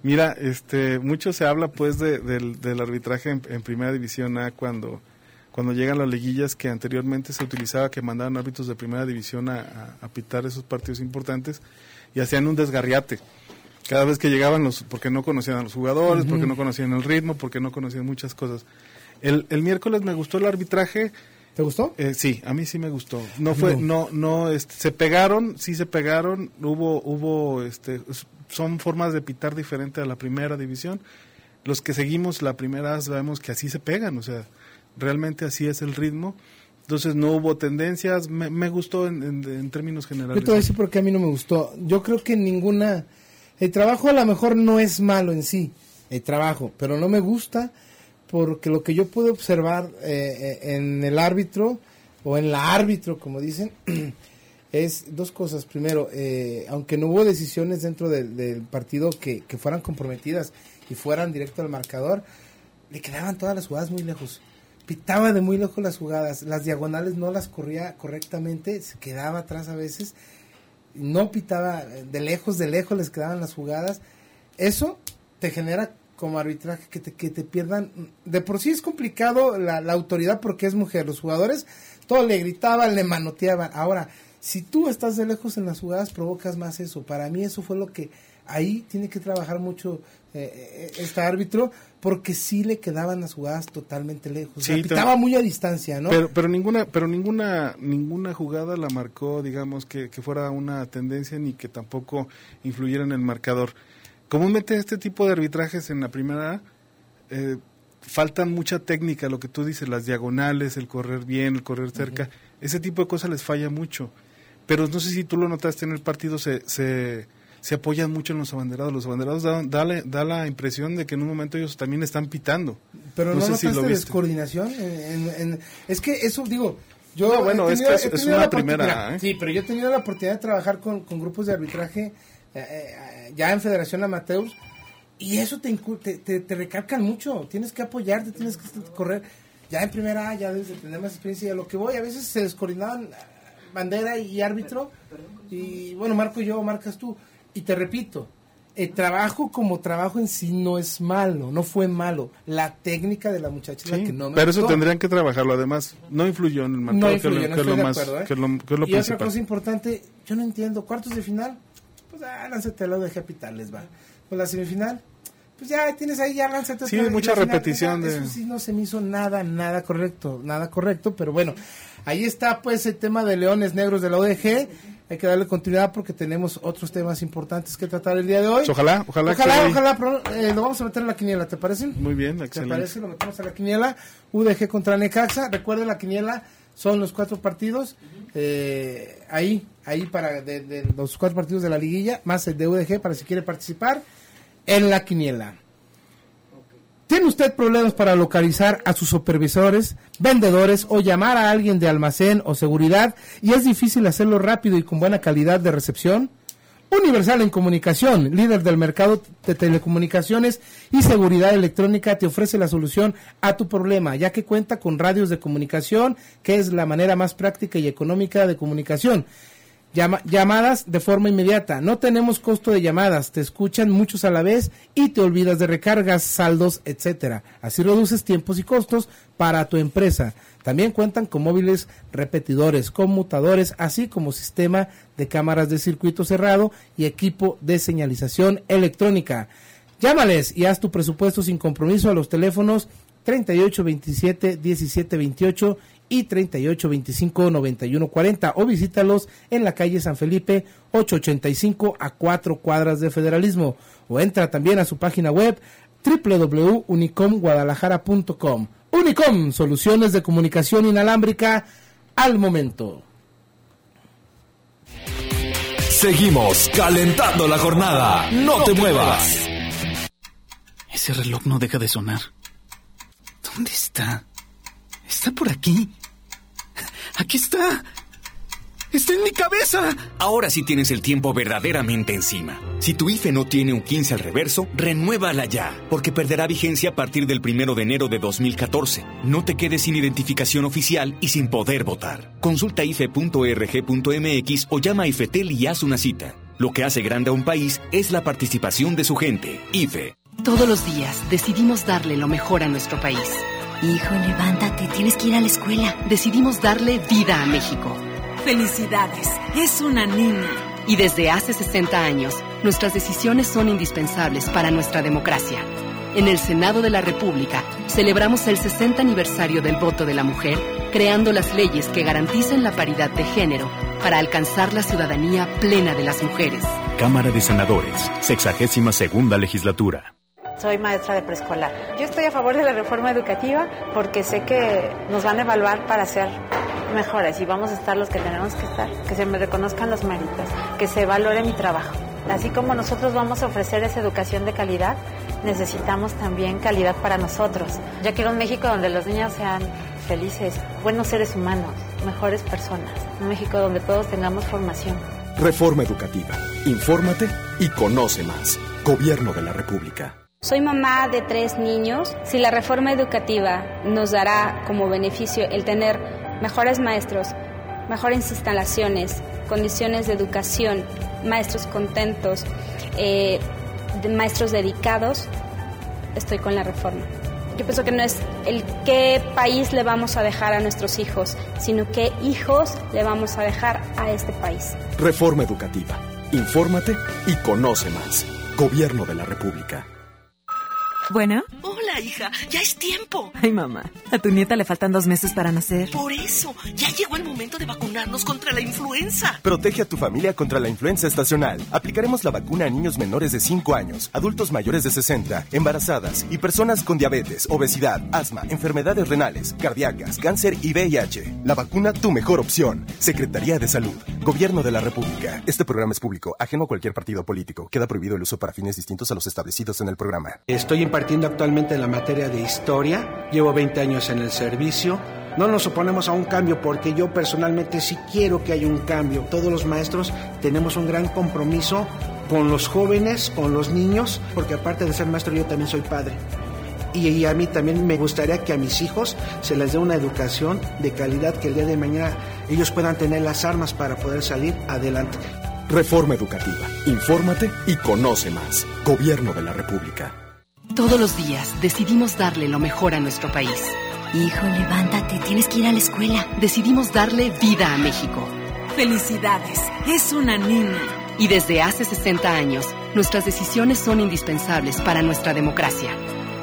Mira, este, mucho se habla pues de, de, del arbitraje en, en primera división A, cuando, cuando llegan las liguillas, que anteriormente se utilizaba que mandaban árbitros de primera división a, a, a pitar esos partidos importantes, y hacían un desgarriate cada vez que llegaban, los porque no conocían a los jugadores, uh-huh. porque no conocían el ritmo, porque no conocían muchas cosas. El, el miércoles me gustó el arbitraje. ¿Te gustó? Eh, sí, a mí sí me gustó. No fue, no, no, no este, se pegaron, sí se pegaron, hubo, hubo, este, son formas de pitar diferente a la primera división. Los que seguimos la primera sabemos que así se pegan, o sea, realmente así es el ritmo. Entonces no hubo tendencias, me, me gustó en, en, en términos generales. Yo te voy a decir por qué a mí no me gustó. Yo creo que ninguna, el trabajo a lo mejor no es malo en sí, el trabajo, pero no me gusta. Porque lo que yo pude observar eh, en el árbitro, o en la árbitro, como dicen, es dos cosas. Primero, eh, aunque no hubo decisiones dentro del, del partido que, que fueran comprometidas y fueran directo al marcador, le quedaban todas las jugadas muy lejos. Pitaba de muy lejos las jugadas, las diagonales no las corría correctamente, se quedaba atrás a veces, no pitaba, de lejos, de lejos les quedaban las jugadas. Eso te genera como arbitraje que te, que te pierdan. De por sí es complicado la, la autoridad porque es mujer, los jugadores todo le gritaban, le manoteaban. Ahora, si tú estás de lejos en las jugadas, provocas más eso. Para mí eso fue lo que ahí tiene que trabajar mucho eh, este árbitro, porque sí le quedaban las jugadas totalmente lejos, sí, o sea, pitaba te... muy a distancia, ¿no? Pero, pero ninguna, pero ninguna, ninguna jugada la marcó, digamos, que, que fuera una tendencia, ni que tampoco influyera en el marcador. Comúnmente este tipo de arbitrajes en la primera eh, faltan mucha técnica, lo que tú dices, las diagonales, el correr bien, el correr cerca, uh-huh. ese tipo de cosas les falla mucho. Pero no sé si tú lo notaste en el partido, se se, se apoyan mucho en los abanderados. Los abanderados dan, da, da la impresión de que en un momento ellos también están pitando. Pero no, no notaste si lo descoordinación. En, en, en, es que eso, digo, yo no, bueno, tenido, esta es, es una primera. ¿eh? Sí, pero yo he tenido la oportunidad de trabajar con, con grupos de arbitraje ya en Federación Amateur, y eso te, te, te, te recalcan mucho, tienes que apoyarte, tienes que correr, ya en primera, ya desde tener más experiencia, lo que voy, a veces se descoordinaban bandera y árbitro, y bueno, marco yo, marcas tú, y te repito, el trabajo como trabajo en sí no es malo, no fue malo, la técnica de la muchacha sí, es la que no me pero gustó. Eso tendrían que trabajarlo, además no influyó en el marcador, no influyó, que, no que, lo más, acuerdo, ¿eh? que es lo más, que es lo y principal. Y otra cosa importante, yo no entiendo, cuartos de final, pues ah, lánzate, lo dejé pitar, les va. Pues la semifinal, pues ya tienes ahí, ya lánzate. Sí, mucha repetición. Final, de... Eso sí no se me hizo nada, nada correcto, nada correcto, pero bueno, ahí está pues el tema de Leones Negros de la U D G, hay que darle continuidad porque tenemos otros temas importantes que tratar el día de hoy. Ojalá, ojalá. Ojalá, que... ojalá, pero, eh, lo vamos a meter a la quiniela, ¿te parece? Muy bien, excelente. ¿Te parece? Lo metemos a la quiniela, U D G contra Necaxa, recuerden la quiniela, son los cuatro partidos, eh, ahí, ahí para de, de los cuatro partidos de la liguilla, más el de U D G para si quiere participar en la quiniela. Okay. ¿Tiene usted problemas para localizar a sus supervisores, vendedores o llamar a alguien de almacén o seguridad y es difícil hacerlo rápido y con buena calidad de recepción? Universal en Comunicación, líder del mercado de telecomunicaciones y seguridad electrónica, te ofrece la solución a tu problema, ya que cuenta con radios de comunicación, que es la manera más práctica y económica de comunicación. Llama, llamadas de forma inmediata, no tenemos costo de llamadas, te escuchan muchos a la vez y te olvidas de recargas, saldos, etcétera. Así reduces tiempos y costos para tu empresa. También cuentan con móviles repetidores, conmutadores, así como sistema de cámaras de circuito cerrado y equipo de señalización electrónica. Llámales y haz tu presupuesto sin compromiso a los teléfonos treinta y ocho veintisiete diecisiete veintiocho y treinta y ocho veinticinco noventa y uno cuarenta o visítalos en la calle San Felipe ochocientos ochenta y cinco a cuatro cuadras de Federalismo, o entra también a su página web doble u doble u doble u punto unicom guadalajara punto com. Unicom, soluciones de comunicación inalámbrica al momento. Seguimos calentando la jornada. No te muevas. Ese reloj no deja de sonar. ¿Dónde está? Está por aquí. ¡Aquí está! ¡Está en mi cabeza! Ahora sí tienes el tiempo verdaderamente encima. Si tu I F E no tiene un quince al reverso, renuévala ya, porque perderá vigencia a partir del primero de enero de dos mil catorce. No te quedes sin identificación oficial y sin poder votar. Consulta ife punto org punto mx o llama a IFETEL y haz una cita. Lo que hace grande a un país es la participación de su gente. I F E. Todos los días decidimos darle lo mejor a nuestro país. Hijo, levántate, tienes que ir a la escuela. Decidimos darle vida a México. Felicidades, es una niña. Y desde hace sesenta años, nuestras decisiones son indispensables para nuestra democracia. En el Senado de la República, celebramos el sesenta aniversario del voto de la mujer, creando las leyes que garantizan la paridad de género para alcanzar la ciudadanía plena de las mujeres. Cámara de Senadores, sexagésima segunda legislatura. Soy maestra de preescolar. Yo estoy a favor de la reforma educativa porque sé que nos van a evaluar para ser mejores y vamos a estar los que tenemos que estar, que se me reconozcan los méritos, que se valore mi trabajo. Así como nosotros vamos a ofrecer esa educación de calidad, necesitamos también calidad para nosotros. Yo quiero un México donde los niños sean felices, buenos seres humanos, mejores personas. Un México donde todos tengamos formación. Reforma educativa. Infórmate y conoce más. Gobierno de la República. Soy mamá de tres niños. Si la reforma educativa nos dará como beneficio el tener mejores maestros, mejores instalaciones, condiciones de educación, maestros contentos, eh, de maestros dedicados, estoy con la reforma. Yo pienso que no es el qué país le vamos a dejar a nuestros hijos, sino qué hijos le vamos a dejar a este país. Reforma educativa. Infórmate y conoce más. Gobierno de la República. ¿Bueno? Hola, hija, ya es tiempo. Ay, mamá, a tu nieta le faltan dos meses para nacer. Por eso, ya llegó el momento de vacunarnos contra la influenza. Protege a tu familia contra la influenza estacional. Aplicaremos la vacuna a niños menores de cinco años, adultos mayores de sesenta, embarazadas y personas con diabetes, obesidad, asma, enfermedades renales, cardíacas, cáncer y V I H. La vacuna, tu mejor opción. Secretaría de Salud, Gobierno de la República. Este programa es público, ajeno a cualquier partido político. Queda prohibido el uso para fines distintos a los establecidos en el programa. Estoy en Partiendo actualmente en la materia de historia, llevo veinte años en el servicio. No nos oponemos a un cambio porque yo personalmente sí quiero que haya un cambio. Todos los maestros tenemos un gran compromiso con los jóvenes, con los niños, porque aparte de ser maestro yo también soy padre. Y, y a mí también me gustaría que a mis hijos se les dé una educación de calidad, que el día de mañana ellos puedan tener las armas para poder salir adelante. Reforma educativa. Infórmate y conoce más. Gobierno de la República. Todos los días decidimos darle lo mejor a nuestro país. Hijo, levántate, tienes que ir a la escuela. Decidimos darle vida a México. Felicidades, es una niña. Y desde hace sesenta años, nuestras decisiones son indispensables para nuestra democracia.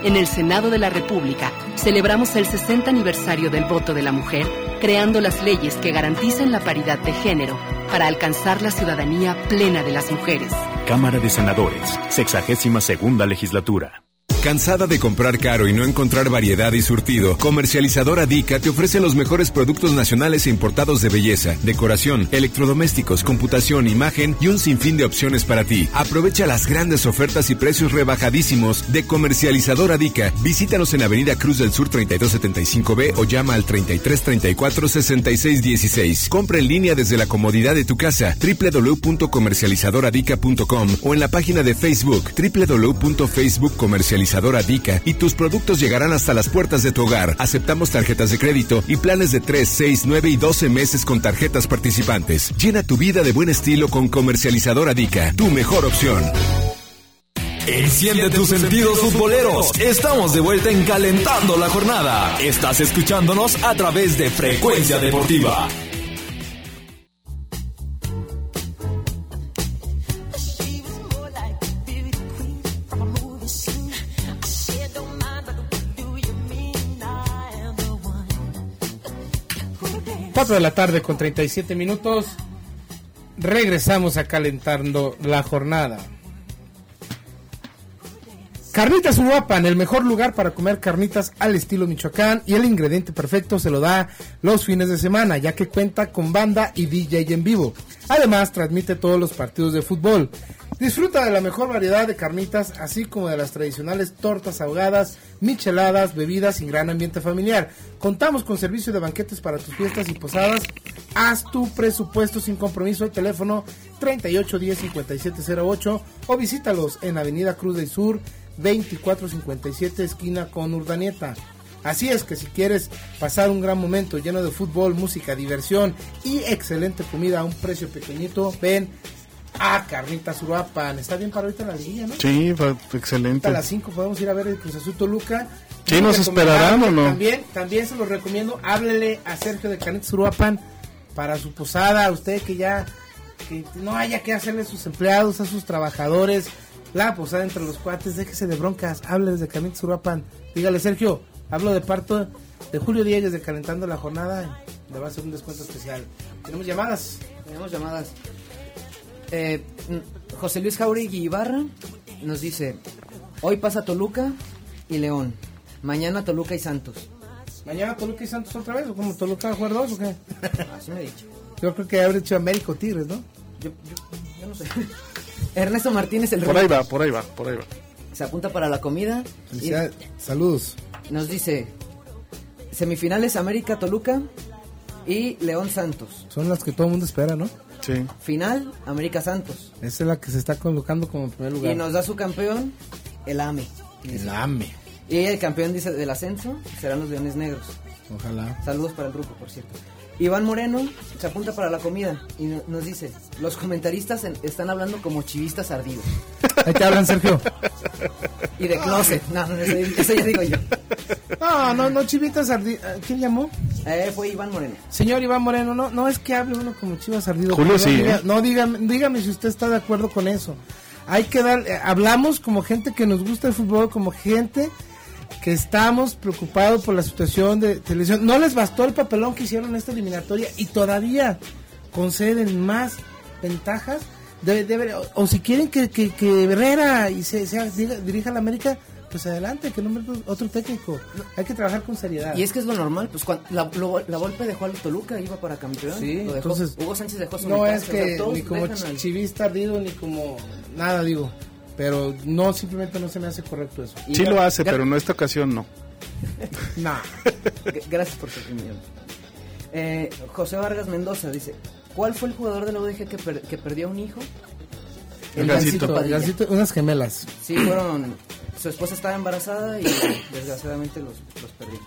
En el Senado de la República, celebramos el sesenta aniversario del voto de la mujer, creando las leyes que garantizan la paridad de género para alcanzar la ciudadanía plena de las mujeres. Cámara de Senadores, sexagésima segunda legislatura. ¿Cansada de comprar caro y no encontrar variedad y surtido? Comercializadora Dica te ofrece los mejores productos nacionales e importados de belleza, decoración, electrodomésticos, computación, imagen y un sinfín de opciones para ti. Aprovecha las grandes ofertas y precios rebajadísimos de Comercializadora Dica. Visítanos en Avenida Cruz del Sur treinta y dos setenta y cinco B o llama al treinta y tres treinta y cuatro sesenta y seis dieciséis. Compra en línea desde la comodidad de tu casa, doble u doble u doble u punto comercializadora dica punto com, o en la página de Facebook, doble u doble u doble u punto facebook punto comercializadora dica. Y tus productos llegarán hasta las puertas de tu hogar. Aceptamos tarjetas de crédito y planes de tres, seis, nueve y doce meses con tarjetas participantes. Llena tu vida de buen estilo con Comercializadora Dica, tu mejor opción. Enciende tus sentidos futboleros. Estamos de vuelta en Calentando la Jornada. Estás escuchándonos a través de Frecuencia Deportiva. cuatro de la tarde con treinta y siete minutos. Regresamos a Calentando la Jornada. Carnitas Uruapan, el mejor lugar para comer carnitas al estilo Michoacán, y el ingrediente perfecto se lo da los fines de semana, ya que cuenta con banda y D J en vivo. Además, transmite todos los partidos de fútbol. Disfruta de la mejor variedad de carnitas, así como de las tradicionales tortas ahogadas, micheladas, bebidas y gran ambiente familiar. Contamos con servicio de banquetes para tus fiestas y posadas. Haz tu presupuesto sin compromiso al teléfono treinta y ocho diez, cincuenta y siete cero ocho o visítalos en Avenida Cruz del Sur, veinticuatro cincuenta y siete, esquina con Urdaneta. Así es que si quieres pasar un gran momento lleno de fútbol, música, diversión y excelente comida a un precio pequeñito, ven a Carnitas Uruapan. Está bien para ahorita la liguilla, ¿no? Sí, excelente. A las cinco podemos ir a ver el Cruz Azul Toluca. Sí, nos esperarán o no. También, también se los recomiendo, háblele a Sergio de Carnitas Uruapan para su posada, a usted que ya que no haya que hacerle a sus empleados, a sus trabajadores, la posada entre los cuates, déjese de broncas, háblele de Carnitas Uruapan, dígale Sergio, hablo de parto de Julio Díez de Calentando la Jornada, le va a hacer un descuento especial. Tenemos llamadas, tenemos llamadas. Eh, José Luis Jauregui Ibarra nos dice, hoy pasa Toluca y León, mañana Toluca y Santos. ¿Mañana Toluca y Santos otra vez? ¿O como Toluca va a jugar dos o qué? Así me he dicho. Yo creo que habrá dicho América o Tigres, ¿no? Yo, yo, yo no sé. Ernesto Martínez, el Por rey. ahí va, por ahí va, por ahí va. Se apunta para la comida. Y saludos. Nos dice, semifinales América Toluca y León Santos. Son las que todo el mundo espera, ¿no? Sí. Final América Santos. Esa es la que se está colocando como primer lugar. Y nos da su campeón, el AME. Dice. El AME. Y el campeón dice del ascenso serán los Leones Negros. Ojalá. Saludos para el grupo, por cierto. Iván Moreno se apunta para la comida y no, nos dice, los comentaristas en, están hablando como chivistas ardidos. ¿Ahí te hablan, Sergio? Y de closet, no, no, eso, eso ya digo yo. No, no, no, chivistas ardidos. ¿Quién llamó? Eh, fue Iván Moreno. Señor Iván Moreno, no, no es que hable uno como chivas ardidos. Julio sí, diga, eh. No, dígame, dígame si usted está de acuerdo con eso. Hay que dar, eh, hablamos como gente que nos gusta el fútbol, como gente que estamos preocupados por la situación de televisión. No les bastó el papelón que hicieron en esta eliminatoria y todavía conceden más ventajas. De, de, o, o si quieren que, que, que Herrera y se, se dirija a la América, pues adelante, que nombre otro técnico. Hay que trabajar con seriedad. Y es que es lo normal, pues cuando la, lo, la Volpe dejó al Toluca, iba para campeón. Sí, dejó, entonces Hugo Sánchez dejó su... No es que ni como ch- chivista ardido, ni como nada, digo. Pero no, simplemente no se me hace correcto eso. Sí lo hace, pero en esta ocasión no. No. Gracias por tu opinión. Eh, José Vargas Mendoza dice, ¿cuál fue el jugador de la U D G que, per- que perdió a un hijo? El Gancito. El Gancito, unas gemelas. Sí, fueron... Su esposa estaba embarazada y desgraciadamente los, los perdió.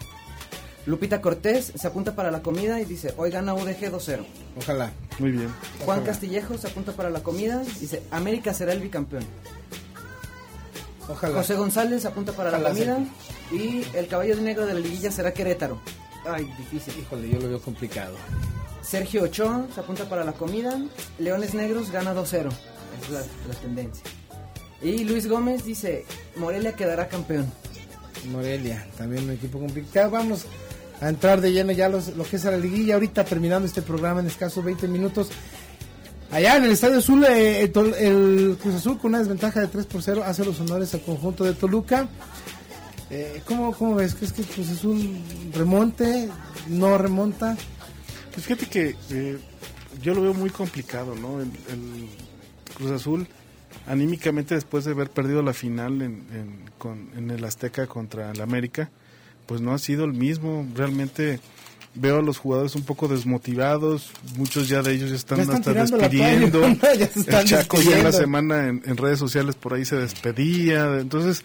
Lupita Cortés se apunta para la comida y dice, hoy gana U D G dos cero. Ojalá. Muy bien. Juan Ojalá. Castillejo se apunta para la comida y dice, América será el bicampeón. Ojalá. José González apunta para Ojalá la comida sea. Y el caballo negro de la liguilla será Querétaro. Ay, difícil. Híjole, yo lo veo complicado. Sergio Ochoa se apunta para la comida. Leones Negros gana dos cero. Es la, la tendencia. Y Luis Gómez dice, Morelia quedará campeón. Morelia, también un equipo complicado. Vamos a entrar de lleno ya los, lo que es la liguilla. Ahorita terminando este programa en escasos veinte minutos. Allá en el Estadio Azul, eh, el, el Cruz Azul con una desventaja de tres por cero hace los honores al conjunto de Toluca. Eh, ¿cómo, ¿Cómo ves? ¿Es que el Cruz Azul remonte? ¿No remonta? Pues fíjate que eh, yo lo veo muy complicado, ¿no? El, el Cruz Azul, anímicamente, después de haber perdido la final en, en, con, en el Azteca contra el América, pues no ha sido el mismo. Realmente veo a los jugadores un poco desmotivados, muchos ya de ellos ya están, ya están hasta despidiendo, playa, ya están el Chaco despidiendo. Ya en la semana en, en redes sociales por ahí se despedía, entonces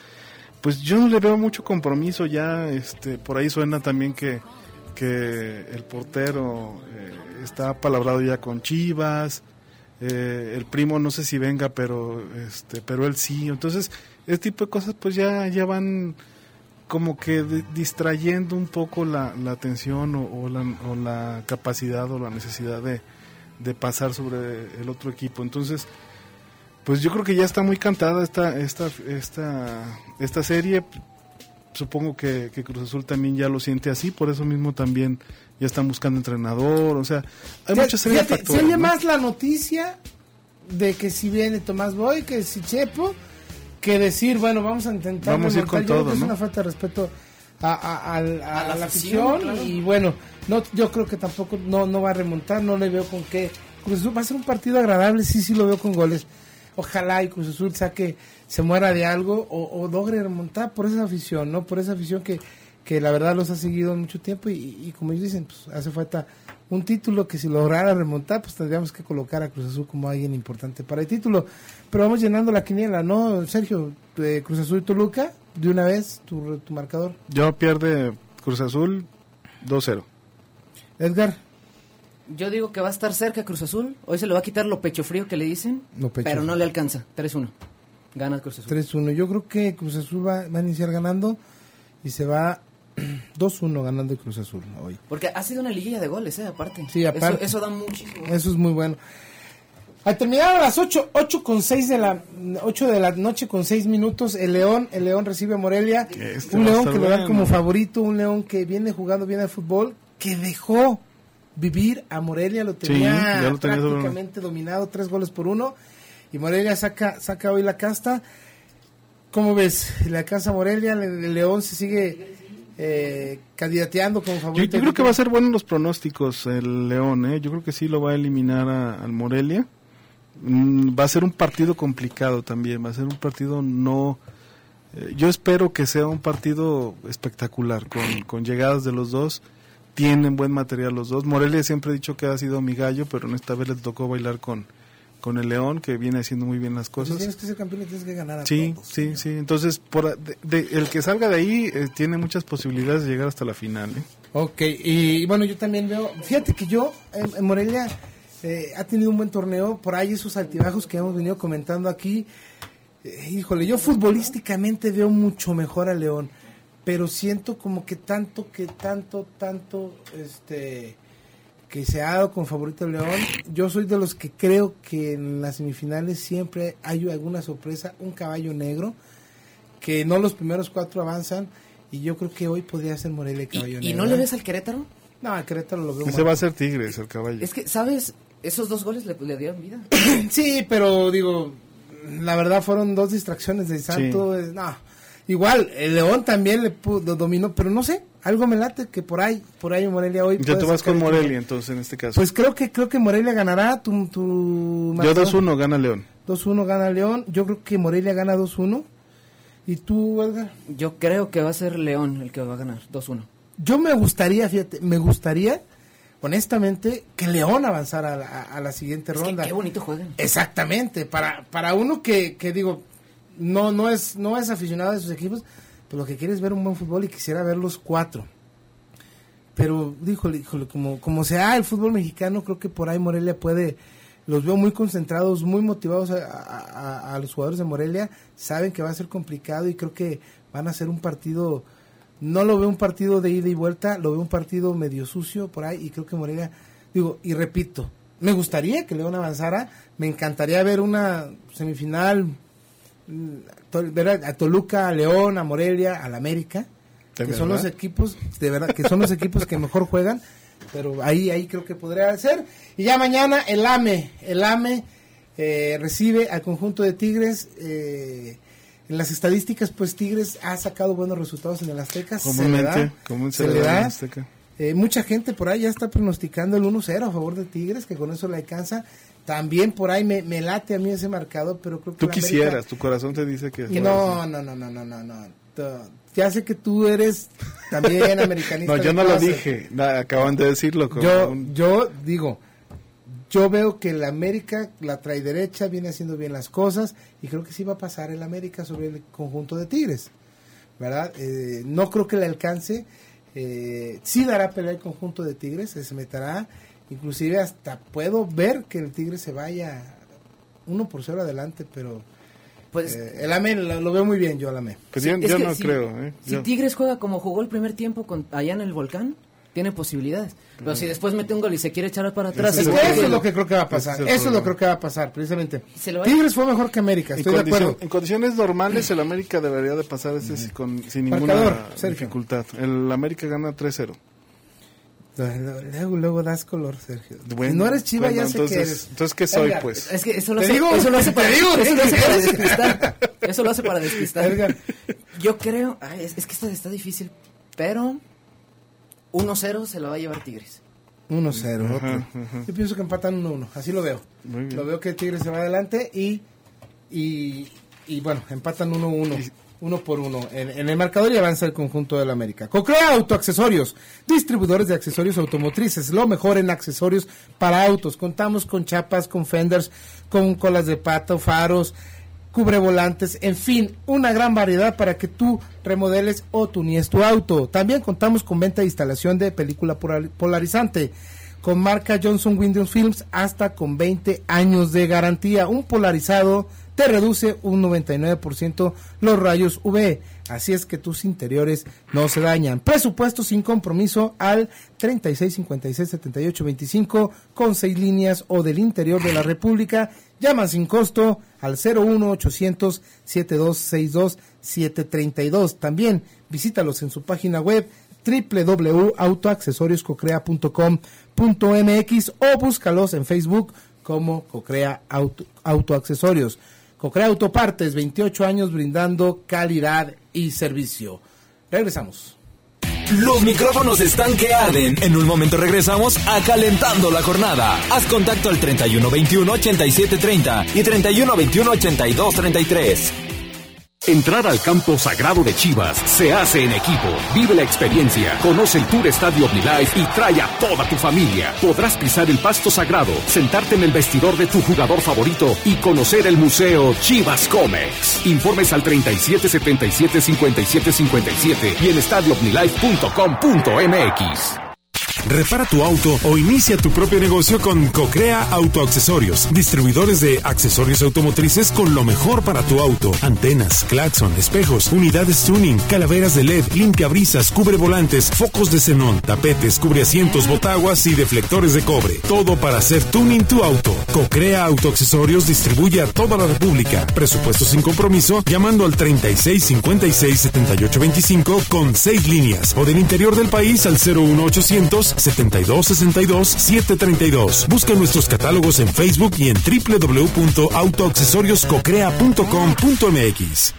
pues yo no le veo mucho compromiso ya, este por ahí suena también que, que el portero eh, está apalabrado ya con Chivas, eh, el primo no sé si venga, pero este pero él sí, entonces este tipo de cosas pues ya, ya van como que de, distrayendo un poco la, la atención o, o, la, o la capacidad o la necesidad de, de pasar sobre el otro equipo. Entonces, pues yo creo que ya está muy cantada esta esta esta esta serie. Supongo que, que Cruz Azul también ya lo siente así, por eso mismo también ya están buscando entrenador, o sea, hay ya, muchas series de factores. Tiene más la noticia de que si viene Tomás Boy, que si Chepo, que decir, bueno, vamos a intentar... Vamos a ir con todo, ¿no? Es una falta de respeto a, a, a, a, a, a la, la afición, afición claro. Y bueno, no, yo creo que tampoco no, no va a remontar, no le veo con qué. Cruz Azul va a ser un partido agradable, sí, sí lo veo con goles, ojalá y Cruz Azul saque, se muera de algo o, o logre remontar por esa afición, ¿no? Por esa afición que, que la verdad los ha seguido mucho tiempo y, y como ellos dicen, pues hace falta un título que si lograra remontar, pues tendríamos que colocar a Cruz Azul como alguien importante para el título. Pero vamos llenando la quiniela, ¿no, Sergio? Eh, Cruz Azul y Toluca, de una vez, tu, tu marcador. Yo pierde Cruz Azul dos cero. Edgar. Yo digo que va a estar cerca Cruz Azul. Hoy se le va a quitar lo pecho frío que le dicen, pero no le alcanza. tres uno. Gana Cruz Azul. tres uno. Yo creo que Cruz Azul va, va a iniciar ganando y se va dos uno ganando el Cruz Azul hoy. Porque ha sido una liguilla de goles, ¿eh? Aparte. Sí, aparte. Eso, eso da muchísimo. Eso es muy bueno. Al terminar a las ocho, ocho con seis de la ocho de la noche con seis minutos, el León, el León recibe a Morelia. Este un León que bueno. Lo dan como favorito, un León que viene jugando bien al fútbol, que dejó vivir a Morelia, lo tenía, sí, lo tenía prácticamente todo dominado, tres goles por uno, y Morelia saca saca hoy la casta. ¿Cómo ves? La casa Morelia, el León se sigue eh, candidateando como favorito. Yo, yo creo que va a ser buenos los pronósticos el León, ¿eh? Yo creo que sí lo va a eliminar a, al Morelia. Mm, va a ser un partido complicado también, va a ser un partido no... Eh, yo espero que sea un partido espectacular, con, con llegadas de los dos. Tienen buen material los dos. Morelia siempre he dicho que ha sido mi gallo, pero en esta vez les tocó bailar con, con el León, que viene haciendo muy bien las cosas. Si tienes que ser campeón, tienes que ganar a sí, todos. Sí, sí, sí. Entonces, por, de, de, el que salga de ahí eh, tiene muchas posibilidades de llegar hasta la final. ¿eh? Ok, y, y bueno, yo también veo... Fíjate que yo, en, en Morelia, eh, ha tenido un buen torneo. Por ahí esos altibajos que hemos venido comentando aquí. Eh, híjole, yo futbolísticamente veo mucho mejor a León. Pero siento como que tanto, que tanto, tanto, este, que se ha dado con favorito el León. Yo soy de los que creo que en las semifinales siempre hay alguna sorpresa, un caballo negro, que no los primeros cuatro avanzan, y yo creo que hoy podría ser Morelia el caballo ¿Y, negro. ¿Y no le ves al Querétaro? No, al Querétaro lo veo mal. Ese va a ser Tigres, el caballo. Es que, ¿sabes? Esos dos goles le, le dieron vida. Sí, pero digo, la verdad fueron dos distracciones de Santos, sí. No. Igual, el León también le pudo, lo dominó, pero no sé, algo me late que por ahí, por ahí Morelia hoy. Yo te vas con Morelia, entonces, en este caso. Pues creo que creo que Morelia ganará, tu... tu yo dos uno gana León. dos uno gana León, yo creo que Morelia gana dos uno. ¿Y tú, Edgar? Yo creo que va a ser León el que va a ganar, dos uno. Yo me gustaría, fíjate, me gustaría, honestamente, que León avanzara a la, a la siguiente es ronda. Que qué bonito juegan. Exactamente, para, para uno que, que digo... No, no es, no es aficionado de sus equipos, pero lo que quiere es ver un buen fútbol y quisiera ver los cuatro. Pero, híjole, híjole, como, como sea el fútbol mexicano, creo que por ahí Morelia puede, los veo muy concentrados, muy motivados a, a, a los jugadores de Morelia, saben que va a ser complicado y creo que van a ser un partido, no lo veo un partido de ida y vuelta, lo veo un partido medio sucio por ahí y creo que Morelia, digo, y repito, me gustaría que León avanzara, me encantaría ver una semifinal... ver a Toluca, a León, a Morelia, a la América, que verdad? Son los equipos de verdad, que son los equipos que mejor juegan, pero ahí ahí creo que podría ser. Y ya mañana el AME, el AME eh, recibe al conjunto de Tigres. Eh, en las estadísticas, pues Tigres ha sacado buenos resultados en el Azteca. Comúnmente, se le da, se le da. Eh, mucha gente por ahí ya está pronosticando el uno cero a favor de Tigres, que con eso le alcanza. También por ahí me, me late a mí ese marcador, pero creo que tú quisieras, América... tu corazón te dice que... No, no, no, no, no, no, no. Ya sé que tú eres también americanista. No, yo no lo dije, nada, acaban de decirlo. Como yo, un... yo digo, yo veo que el América, la traiderecha, viene haciendo bien las cosas y creo que sí va a pasar el América sobre el conjunto de Tigres, ¿verdad? Eh, no creo que le alcance, eh, sí dará pelea el conjunto de Tigres, se meterá... Inclusive hasta puedo ver que el Tigre se vaya uno por cero adelante, pero pues, eh, el A M E lo, lo veo muy bien, yo al A M E. Pues yo, sí, yo no si, creo. Eh, si yo. Tigres juega como jugó el primer tiempo con, allá en el Volcán, tiene posibilidades. Pero mm. si después mete un gol y se quiere echar para atrás... Eso, es, que eso es lo que creo que va a pasar, es eso es lo que creo que va a pasar, precisamente. Tigres fue mejor que América, estoy de acuerdo. En condiciones normales el América debería de pasar ese mm. con, sin ninguna Marcador, dificultad. El América gana tres cero. Luego, luego das color, Sergio. Bueno, si no eres chiva, bueno, ya sé entonces, que eres. Entonces, ¿qué soy, Edgar, pues? Es que eso lo hace, digo, eso lo hace para, digo, eso lo hace para despistar. Eso lo hace para despistar. Edgar. Yo creo... Ay, es, es que esto está difícil, pero uno cero se lo va a llevar Tigres. uno cero, ok. Yo pienso que empatan uno uno, así lo veo. Lo veo que Tigres se va adelante y y, y bueno, empatan uno a uno. Uno por uno. En, en el marcador y avanza el conjunto de la América. Cocrea Autoaccesorios, distribuidores de accesorios automotrices, lo mejor en accesorios para autos. Contamos con chapas, con fenders, con colas de pato, faros, cubrevolantes, en fin, una gran variedad para que tú remodeles o tunees tu auto. También contamos con venta e instalación de película polarizante. Con marca Johnson Windows Films, hasta con veinte años de garantía. Un polarizado te reduce un noventa y nueve por ciento los rayos U V, así es que tus interiores no se dañan. Presupuesto sin compromiso al treinta y seis, cincuenta y seis, setenta y ocho, veinticinco con seis líneas o del interior de la República. Llama sin costo al cero uno ochocientos, setenta y dos sesenta y dos, setecientos treinta y dos. También visítalos en su página web doble u doble u doble u punto autoaccesorios cocrea punto com punto m x o búscalos en Facebook como Cocrea Auto, Autoaccesorios. Cocrea Autopartes, veintiocho años brindando calidad y servicio. Regresamos. Los micrófonos están que arden. En un momento regresamos a Calentando la Jornada. Haz contacto al treinta y uno veintiuno, ochenta y siete treinta y treinta y uno veintiuno, ochenta y dos treinta y tres. Entrar al campo sagrado de Chivas se hace en equipo. Vive la experiencia, conoce el Tour Estadio Omnilife y trae a toda tu familia. Podrás pisar el pasto sagrado, sentarte en el vestidor de tu jugador favorito y conocer el museo Chivas Comex. Informes al treinta y siete, setenta y siete, cincuenta y siete, cincuenta y siete y en estadio omnilife punto com punto m x. Repara tu auto o inicia tu propio negocio con Cocrea Autoaccesorios, distribuidores de accesorios automotrices con lo mejor para tu auto: antenas, claxon, espejos, unidades tuning, calaveras de L E D, limpiabrisas, cubrevolantes, focos de xenón, tapetes, cubreasientos, botaguas y deflectores de cobre. Todo para hacer tuning tu auto. Cocrea Autoaccesorios distribuye a toda la República. Presupuesto sin compromiso llamando al treinta y seis, cincuenta y seis, setenta y ocho, veinticinco con seis líneas o del interior del país al cero uno ochocientos, setenta y dos sesenta y dos, setecientos treinta y dos. Busca nuestros catálogos en Facebook y en doble u doble u doble u punto autoaccesorios cocrea punto com punto m x.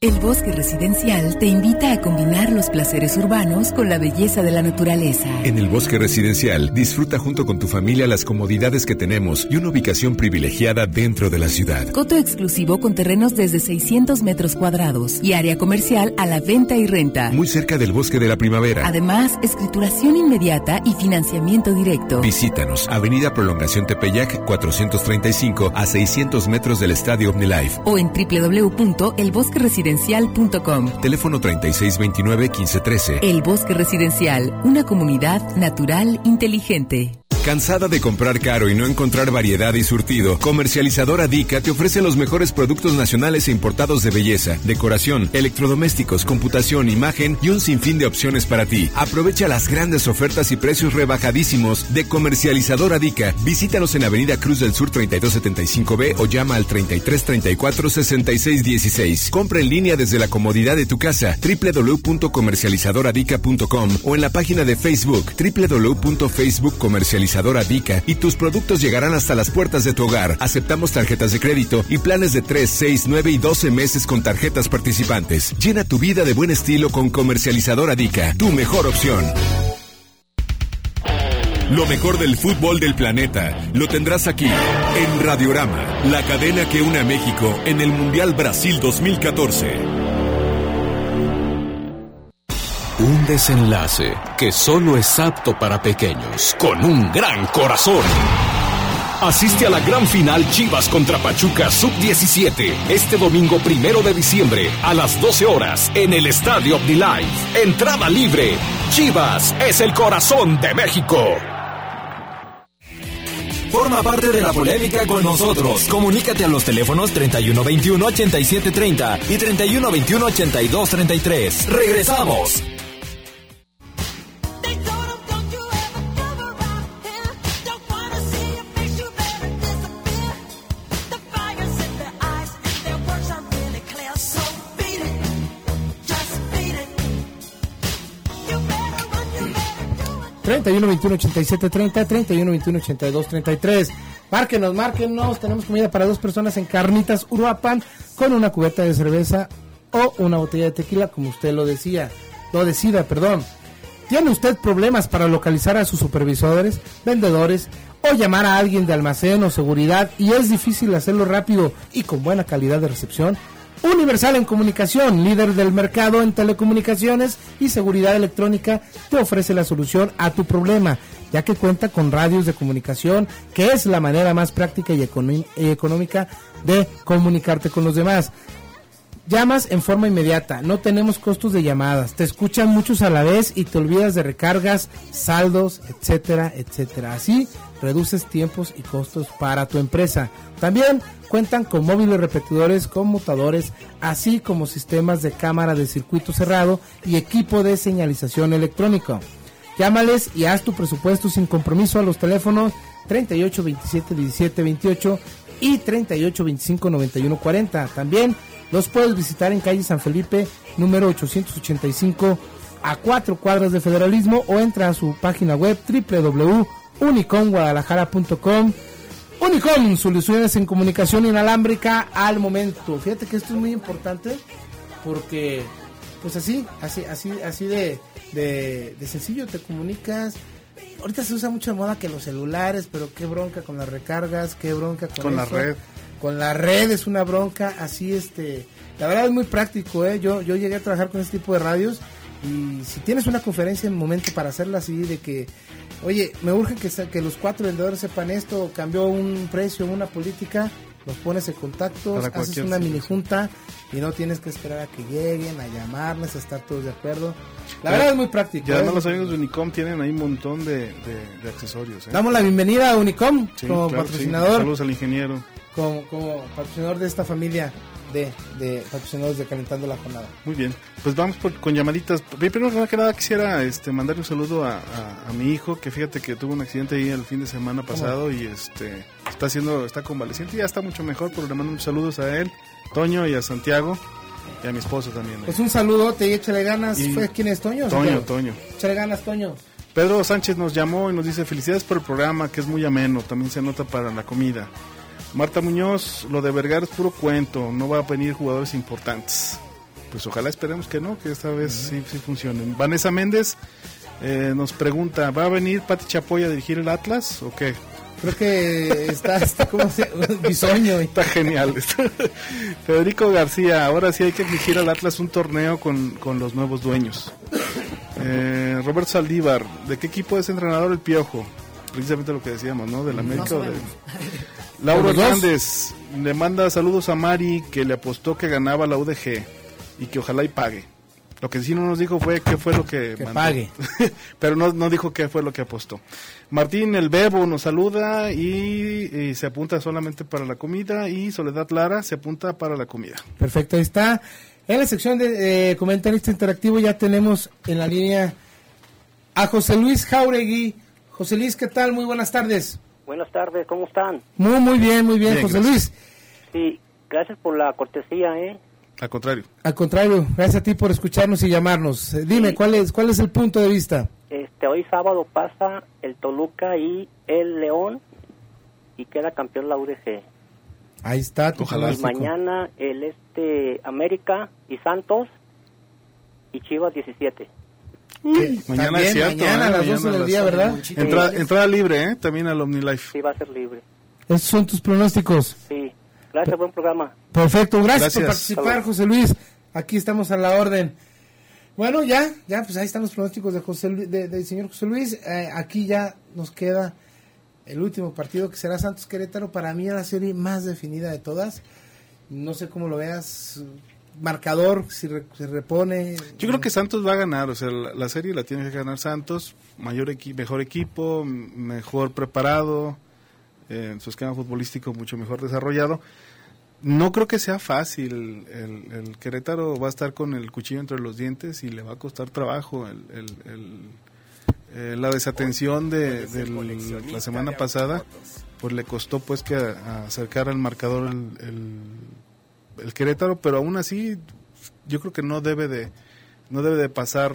El Bosque Residencial te invita a combinar los placeres urbanos con la belleza de la naturaleza. En el Bosque Residencial, disfruta junto con tu familia las comodidades que tenemos y una ubicación privilegiada dentro de la ciudad. Coto exclusivo con terrenos desde seiscientos metros cuadrados y área comercial a la venta y renta. Muy cerca del Bosque de la Primavera. Además, escrituración inmediata y financiamiento directo. Visítanos, Avenida Prolongación Tepeyac, cuatrocientos treinta y cinco, a seiscientos metros del Estadio Omnilife. O en doble u doble u doble u punto el bosque residencial punto com. Teléfono treinta y seis veintinueve, quince trece. El Bosque Residencial, una comunidad natural inteligente. ¿Cansada de comprar caro y no encontrar variedad y surtido? Comercializadora Dica te ofrece los mejores productos nacionales e importados de belleza, decoración, electrodomésticos, computación, imagen y un sinfín de opciones para ti. Aprovecha las grandes ofertas y precios rebajadísimos de Comercializadora Dica. Visítanos en Avenida Cruz del Sur treinta y dos setenta y cinco B o llama al treinta y tres treinta y cuatro sesenta y seis dieciséis. Compra en línea desde la comodidad de tu casa, doble u doble u doble u punto comercializadora dica punto com o en la página de Facebook, doble u doble u doble u punto facebook comercializadora dica. Dica, y tus productos llegarán hasta las puertas de tu hogar. Aceptamos tarjetas de crédito y planes de tres, seis, nueve y doce meses con tarjetas participantes. Llena tu vida de buen estilo con Comercializadora Dica, tu mejor opción. Lo mejor del fútbol del planeta lo tendrás aquí, en Radiorama, la cadena que une a México en el Mundial Brasil dos mil catorce. Un desenlace que solo es apto para pequeños, con un gran corazón. Asiste a la gran final Chivas contra Pachuca sub diecisiete, este domingo primero de diciembre a las doce horas en el Estadio Omnilife. Entrada libre. Chivas es el corazón de México. Forma parte de la polémica con nosotros. Comunícate a los teléfonos treinta y uno veintiuno, ochenta y siete treinta y treinta y uno veintiuno, ochenta y dos treinta y tres. ¡Regresamos! treinta y uno veintiuno, ochenta y siete treinta, treinta y uno veintiuno, ochenta y dos treinta y tres. Márquenos, márquenos. Tenemos comida para dos personas en Carnitas Uruapan con una cubeta de cerveza o una botella de tequila, como usted lo decía, lo decida, perdón. ¿Tiene usted problemas para localizar a sus supervisores, vendedores o llamar a alguien de almacén o seguridad, y es difícil hacerlo rápido y con buena calidad de recepción. Universal en Comunicación, líder del mercado en telecomunicaciones y seguridad electrónica, te ofrece la solución a tu problema, ya que cuenta con radios de comunicación, que es la manera más práctica y económica de comunicarte con los demás. Llamas en forma inmediata, no tenemos costos de llamadas, te escuchan muchos a la vez y te olvidas de recargas, saldos, etcétera, etcétera. Así reduces tiempos y costos para tu empresa. También cuentan con móviles repetidores, conmutadores, así como sistemas de cámara de circuito cerrado y equipo de señalización electrónica. Llámales y haz tu presupuesto sin compromiso a los teléfonos treinta y ocho veintisiete diecisiete veintiocho y treinta y ocho veinticinco noventa y uno cuarenta. También los puedes visitar en calle San Felipe, número ochocientos ochenta y cinco, a cuatro cuadras de Federalismo, o entra a su página web doble u doble u doble u punto unicom guadalajara punto com. Unicom, soluciones en comunicación inalámbrica al momento. Fíjate que esto es muy importante porque, pues así, así, así, así de, de, de sencillo te comunicas. Ahorita se usa mucho de moda que los celulares, pero qué bronca con las recargas, qué bronca con, con la red. Con la red es una bronca, así este, la verdad es muy práctico, ¿eh? Yo, yo llegué a trabajar con este tipo de radios, y si tienes una conferencia en un momento para hacerla así de que, oye, me urge que, que los cuatro vendedores sepan esto, cambió un precio, una política, los pones en contactos, haces una mini junta y no tienes que esperar a que lleguen, a llamarles, a estar todos de acuerdo. La verdad es muy práctico. Y además los amigos de Unicom tienen ahí un montón de, de, de accesorios, ¿eh? Damos la bienvenida a Unicom, sí, como claro, patrocinador. Sí. Saludos al ingeniero. Como, como patrocinador de esta familia de, de patrocinadores de Calentando la Jornada. Muy bien, pues vamos por, con llamaditas. Primero que nada quisiera este, mandarle un saludo a, a, a mi hijo, que fíjate que tuvo un accidente ahí el fin de semana pasado. ¿Cómo? Y este está haciendo, está convaleciente y ya está mucho mejor, pero le mando un saludos a él, Toño, y a Santiago, y a mi esposo también. Pues un saludote y échale ganas. Y ¿fue quién es, Toño? Toño, Toño. Échale ganas, Toño. Pedro Sánchez nos llamó y nos dice felicidades por el programa, que es muy ameno, también se nota para la comida. Marta Muñoz, lo de Vergara es puro cuento, no va a venir jugadores importantes. Pues ojalá, esperemos que no, que esta vez uh-huh. sí, sí funcionen. Vanessa Méndez eh, nos pregunta, ¿va a venir Pati Chapoy a dirigir el Atlas o qué? Creo que está, está como se, bisoño. Está genial. Está. Federico García, ahora sí hay que exigir al Atlas un torneo con, con los nuevos dueños. Eh, Roberto Saldívar, ¿de qué equipo es entrenador el Piojo? Precisamente lo que decíamos, ¿no? ¿Del América no o del...? Laura Hernández le manda saludos a Mari, que le apostó que ganaba la U D G y que ojalá y pague. Lo que sí no nos dijo fue qué fue lo que, que mandó. Pague. Pero no, no dijo qué fue lo que apostó. Martín el Bebo nos saluda y, y se apunta solamente para la comida, y Soledad Lara se apunta para la comida. Perfecto, ahí está. En la sección de eh, comentarista interactivo ya tenemos en la línea a José Luis Jauregui. José Luis, ¿qué tal? Muy buenas tardes. Buenas tardes, ¿cómo están? Muy, muy bien, muy bien, bien José gracias. Luis. Sí, gracias por la cortesía, ¿eh? Al contrario. Al contrario, gracias a ti por escucharnos y llamarnos. Eh, dime, sí. ¿cuál es cuál es el punto de vista? Este, hoy sábado pasa el Toluca y el León, y queda campeón la U D G. Ahí está, tu ojalá. Y mañana el este América y Santos y Chivas diecisiete. Uy, mañana también, es cierto, mañana eh, a las doce del día, ¿verdad? Entrada, entrada libre, ¿eh? También al Omnilife. Sí, va a ser libre. Esos son tus pronósticos. Sí, gracias, buen programa. Perfecto, gracias, gracias. por participar, Salud. José Luis. Aquí estamos a la orden. Bueno, ya, ya, pues ahí están los pronósticos de José, de, del señor José Luis. Eh, aquí ya nos queda el último partido, que será Santos Querétaro. Para mí es la serie más definida de todas. No sé cómo lo veas. Marcador, si re, se repone. Yo creo que Santos va a ganar, o sea, la, la serie la tiene que ganar Santos, mayor equi- mejor equipo, mejor preparado, eh, su esquema futbolístico mucho mejor desarrollado. No creo que sea fácil, el, el Querétaro va a estar con el cuchillo entre los dientes y le va a costar trabajo el, el, el, eh, la desatención de, de el, la semana pasada, pues le costó pues que a, a acercar al marcador el, el el Querétaro, pero aún así yo creo que no debe de no debe de pasar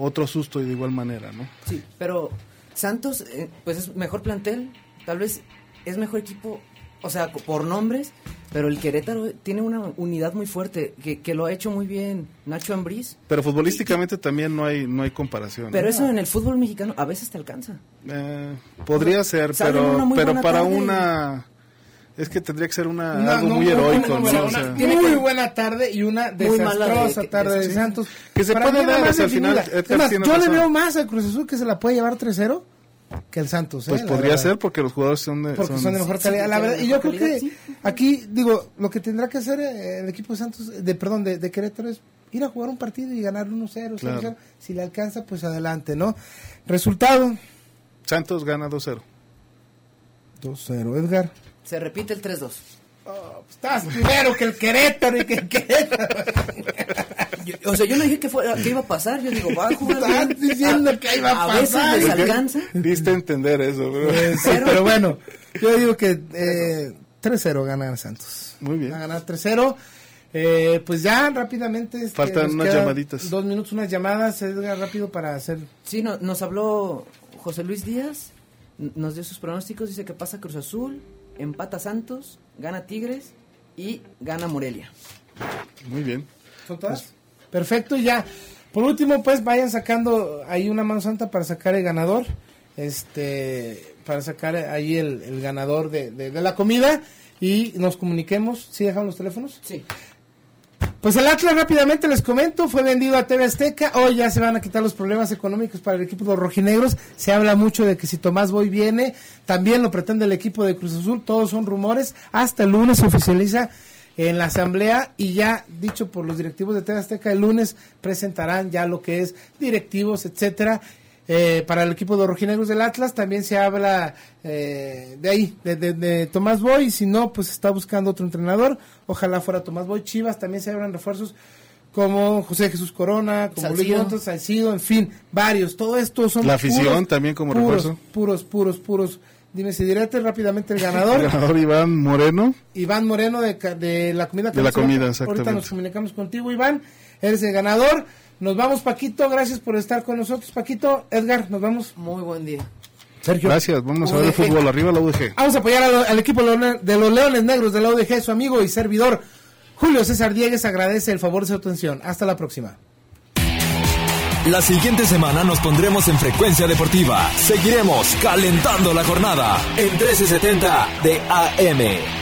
otro susto y de igual manera, ¿no? Sí, pero Santos eh, pues es mejor plantel, tal vez es mejor equipo o sea, por nombres, pero el Querétaro tiene una unidad muy fuerte, que, que lo ha hecho muy bien Nacho Ambriz. Pero futbolísticamente y, también no hay no hay comparación. Pero ¿no? Eso en el fútbol mexicano a veces te alcanza. Eh, podría o sea, ser, pero, pero para tarde. Una... Es que tendría que ser una no, algo no, muy no, heroico. No, no, ¿no? Una, o sea, tiene muy buena tarde y una desastrosa de, tarde de, de Santos. Que se puede dar hasta el final. Además, yo razón. Le veo más al Cruz Azul que se la puede llevar tres cero que el Santos. Pues eh, podría ser porque los jugadores son de, porque son, son de mejor calidad. Sí, la verdad, y yo creo calidad, que sí. Aquí, digo, lo que tendrá que hacer el equipo de Santos, de perdón, de, de Querétaro es ir a jugar un partido y ganar uno cero. Claro. cero cero Si le alcanza, pues adelante, ¿no? Resultado. Santos gana dos cero. dos cero, Edgar. Se repite el tres dos. Oh, pues estás primero que el Querétaro y que el Querétaro. Yo, o sea, yo no dije que, fuera, que iba a pasar. Yo digo, va a jugar. Estás diciendo a, que iba a, a pasar. A veces les alcanza. Diste a entender eso, bro. Eh, sí, pero bueno, yo digo que eh, tres cero gana Santos. Muy bien. Va a ganar tres cero. Eh, pues ya rápidamente. Este, faltan unas llamaditas. Dos minutos, unas llamadas. Edgar, rápido para hacer. Sí, no, nos habló José Luis Díaz. Nos dio sus pronósticos. Dice que pasa Cruz Azul. Empata Santos, gana Tigres y gana Morelia. Muy bien. ¿Son todas? Pues, perfecto, ya. Por último, pues, vayan sacando ahí una mano santa para sacar el ganador. Este, para sacar ahí el, el ganador de, de, de la comida y nos comuniquemos. ¿Sí dejaron los teléfonos? Sí. Pues el Atlas, rápidamente les comento, fue vendido a T V Azteca. Hoy ya se van a quitar los problemas económicos para el equipo de los rojinegros. Se habla mucho de que si Tomás Boy viene, también lo pretende el equipo de Cruz Azul. Todos son rumores. Hasta el lunes se oficializa en la asamblea y ya dicho por los directivos de T V Azteca, el lunes presentarán ya lo que es directivos, etcétera. Eh, para el equipo de rojinegros del Atlas también se habla eh, de ahí, de, de, de Tomás Boy, y si no, pues está buscando otro entrenador, ojalá fuera Tomás Boy. Chivas también se hablan refuerzos como José Jesús Corona, como Salcido. Luis Montes, Salcido, en fin, varios, todo esto son la afición puros, también como refuerzo, puros, puros, puros, puros. Dime si direte rápidamente el ganador. El ganador Iván Moreno. Iván Moreno de, de la comida. De la comida, exactamente. Ahorita nos comunicamos contigo, Iván. Eres el ganador. Nos vamos, Paquito. Gracias por estar con nosotros, Paquito. Edgar, nos vamos. Muy buen día. Sergio. Gracias. Vamos U D G. A ver el fútbol. Arriba la U D G. Vamos a apoyar al, al equipo de los Leones Negros de la U D G. Su amigo y servidor, Julio César Díez, agradece el favor de su atención. Hasta la próxima. La siguiente semana nos pondremos en Frecuencia Deportiva. Seguiremos calentando la jornada en mil trescientos setenta de A M.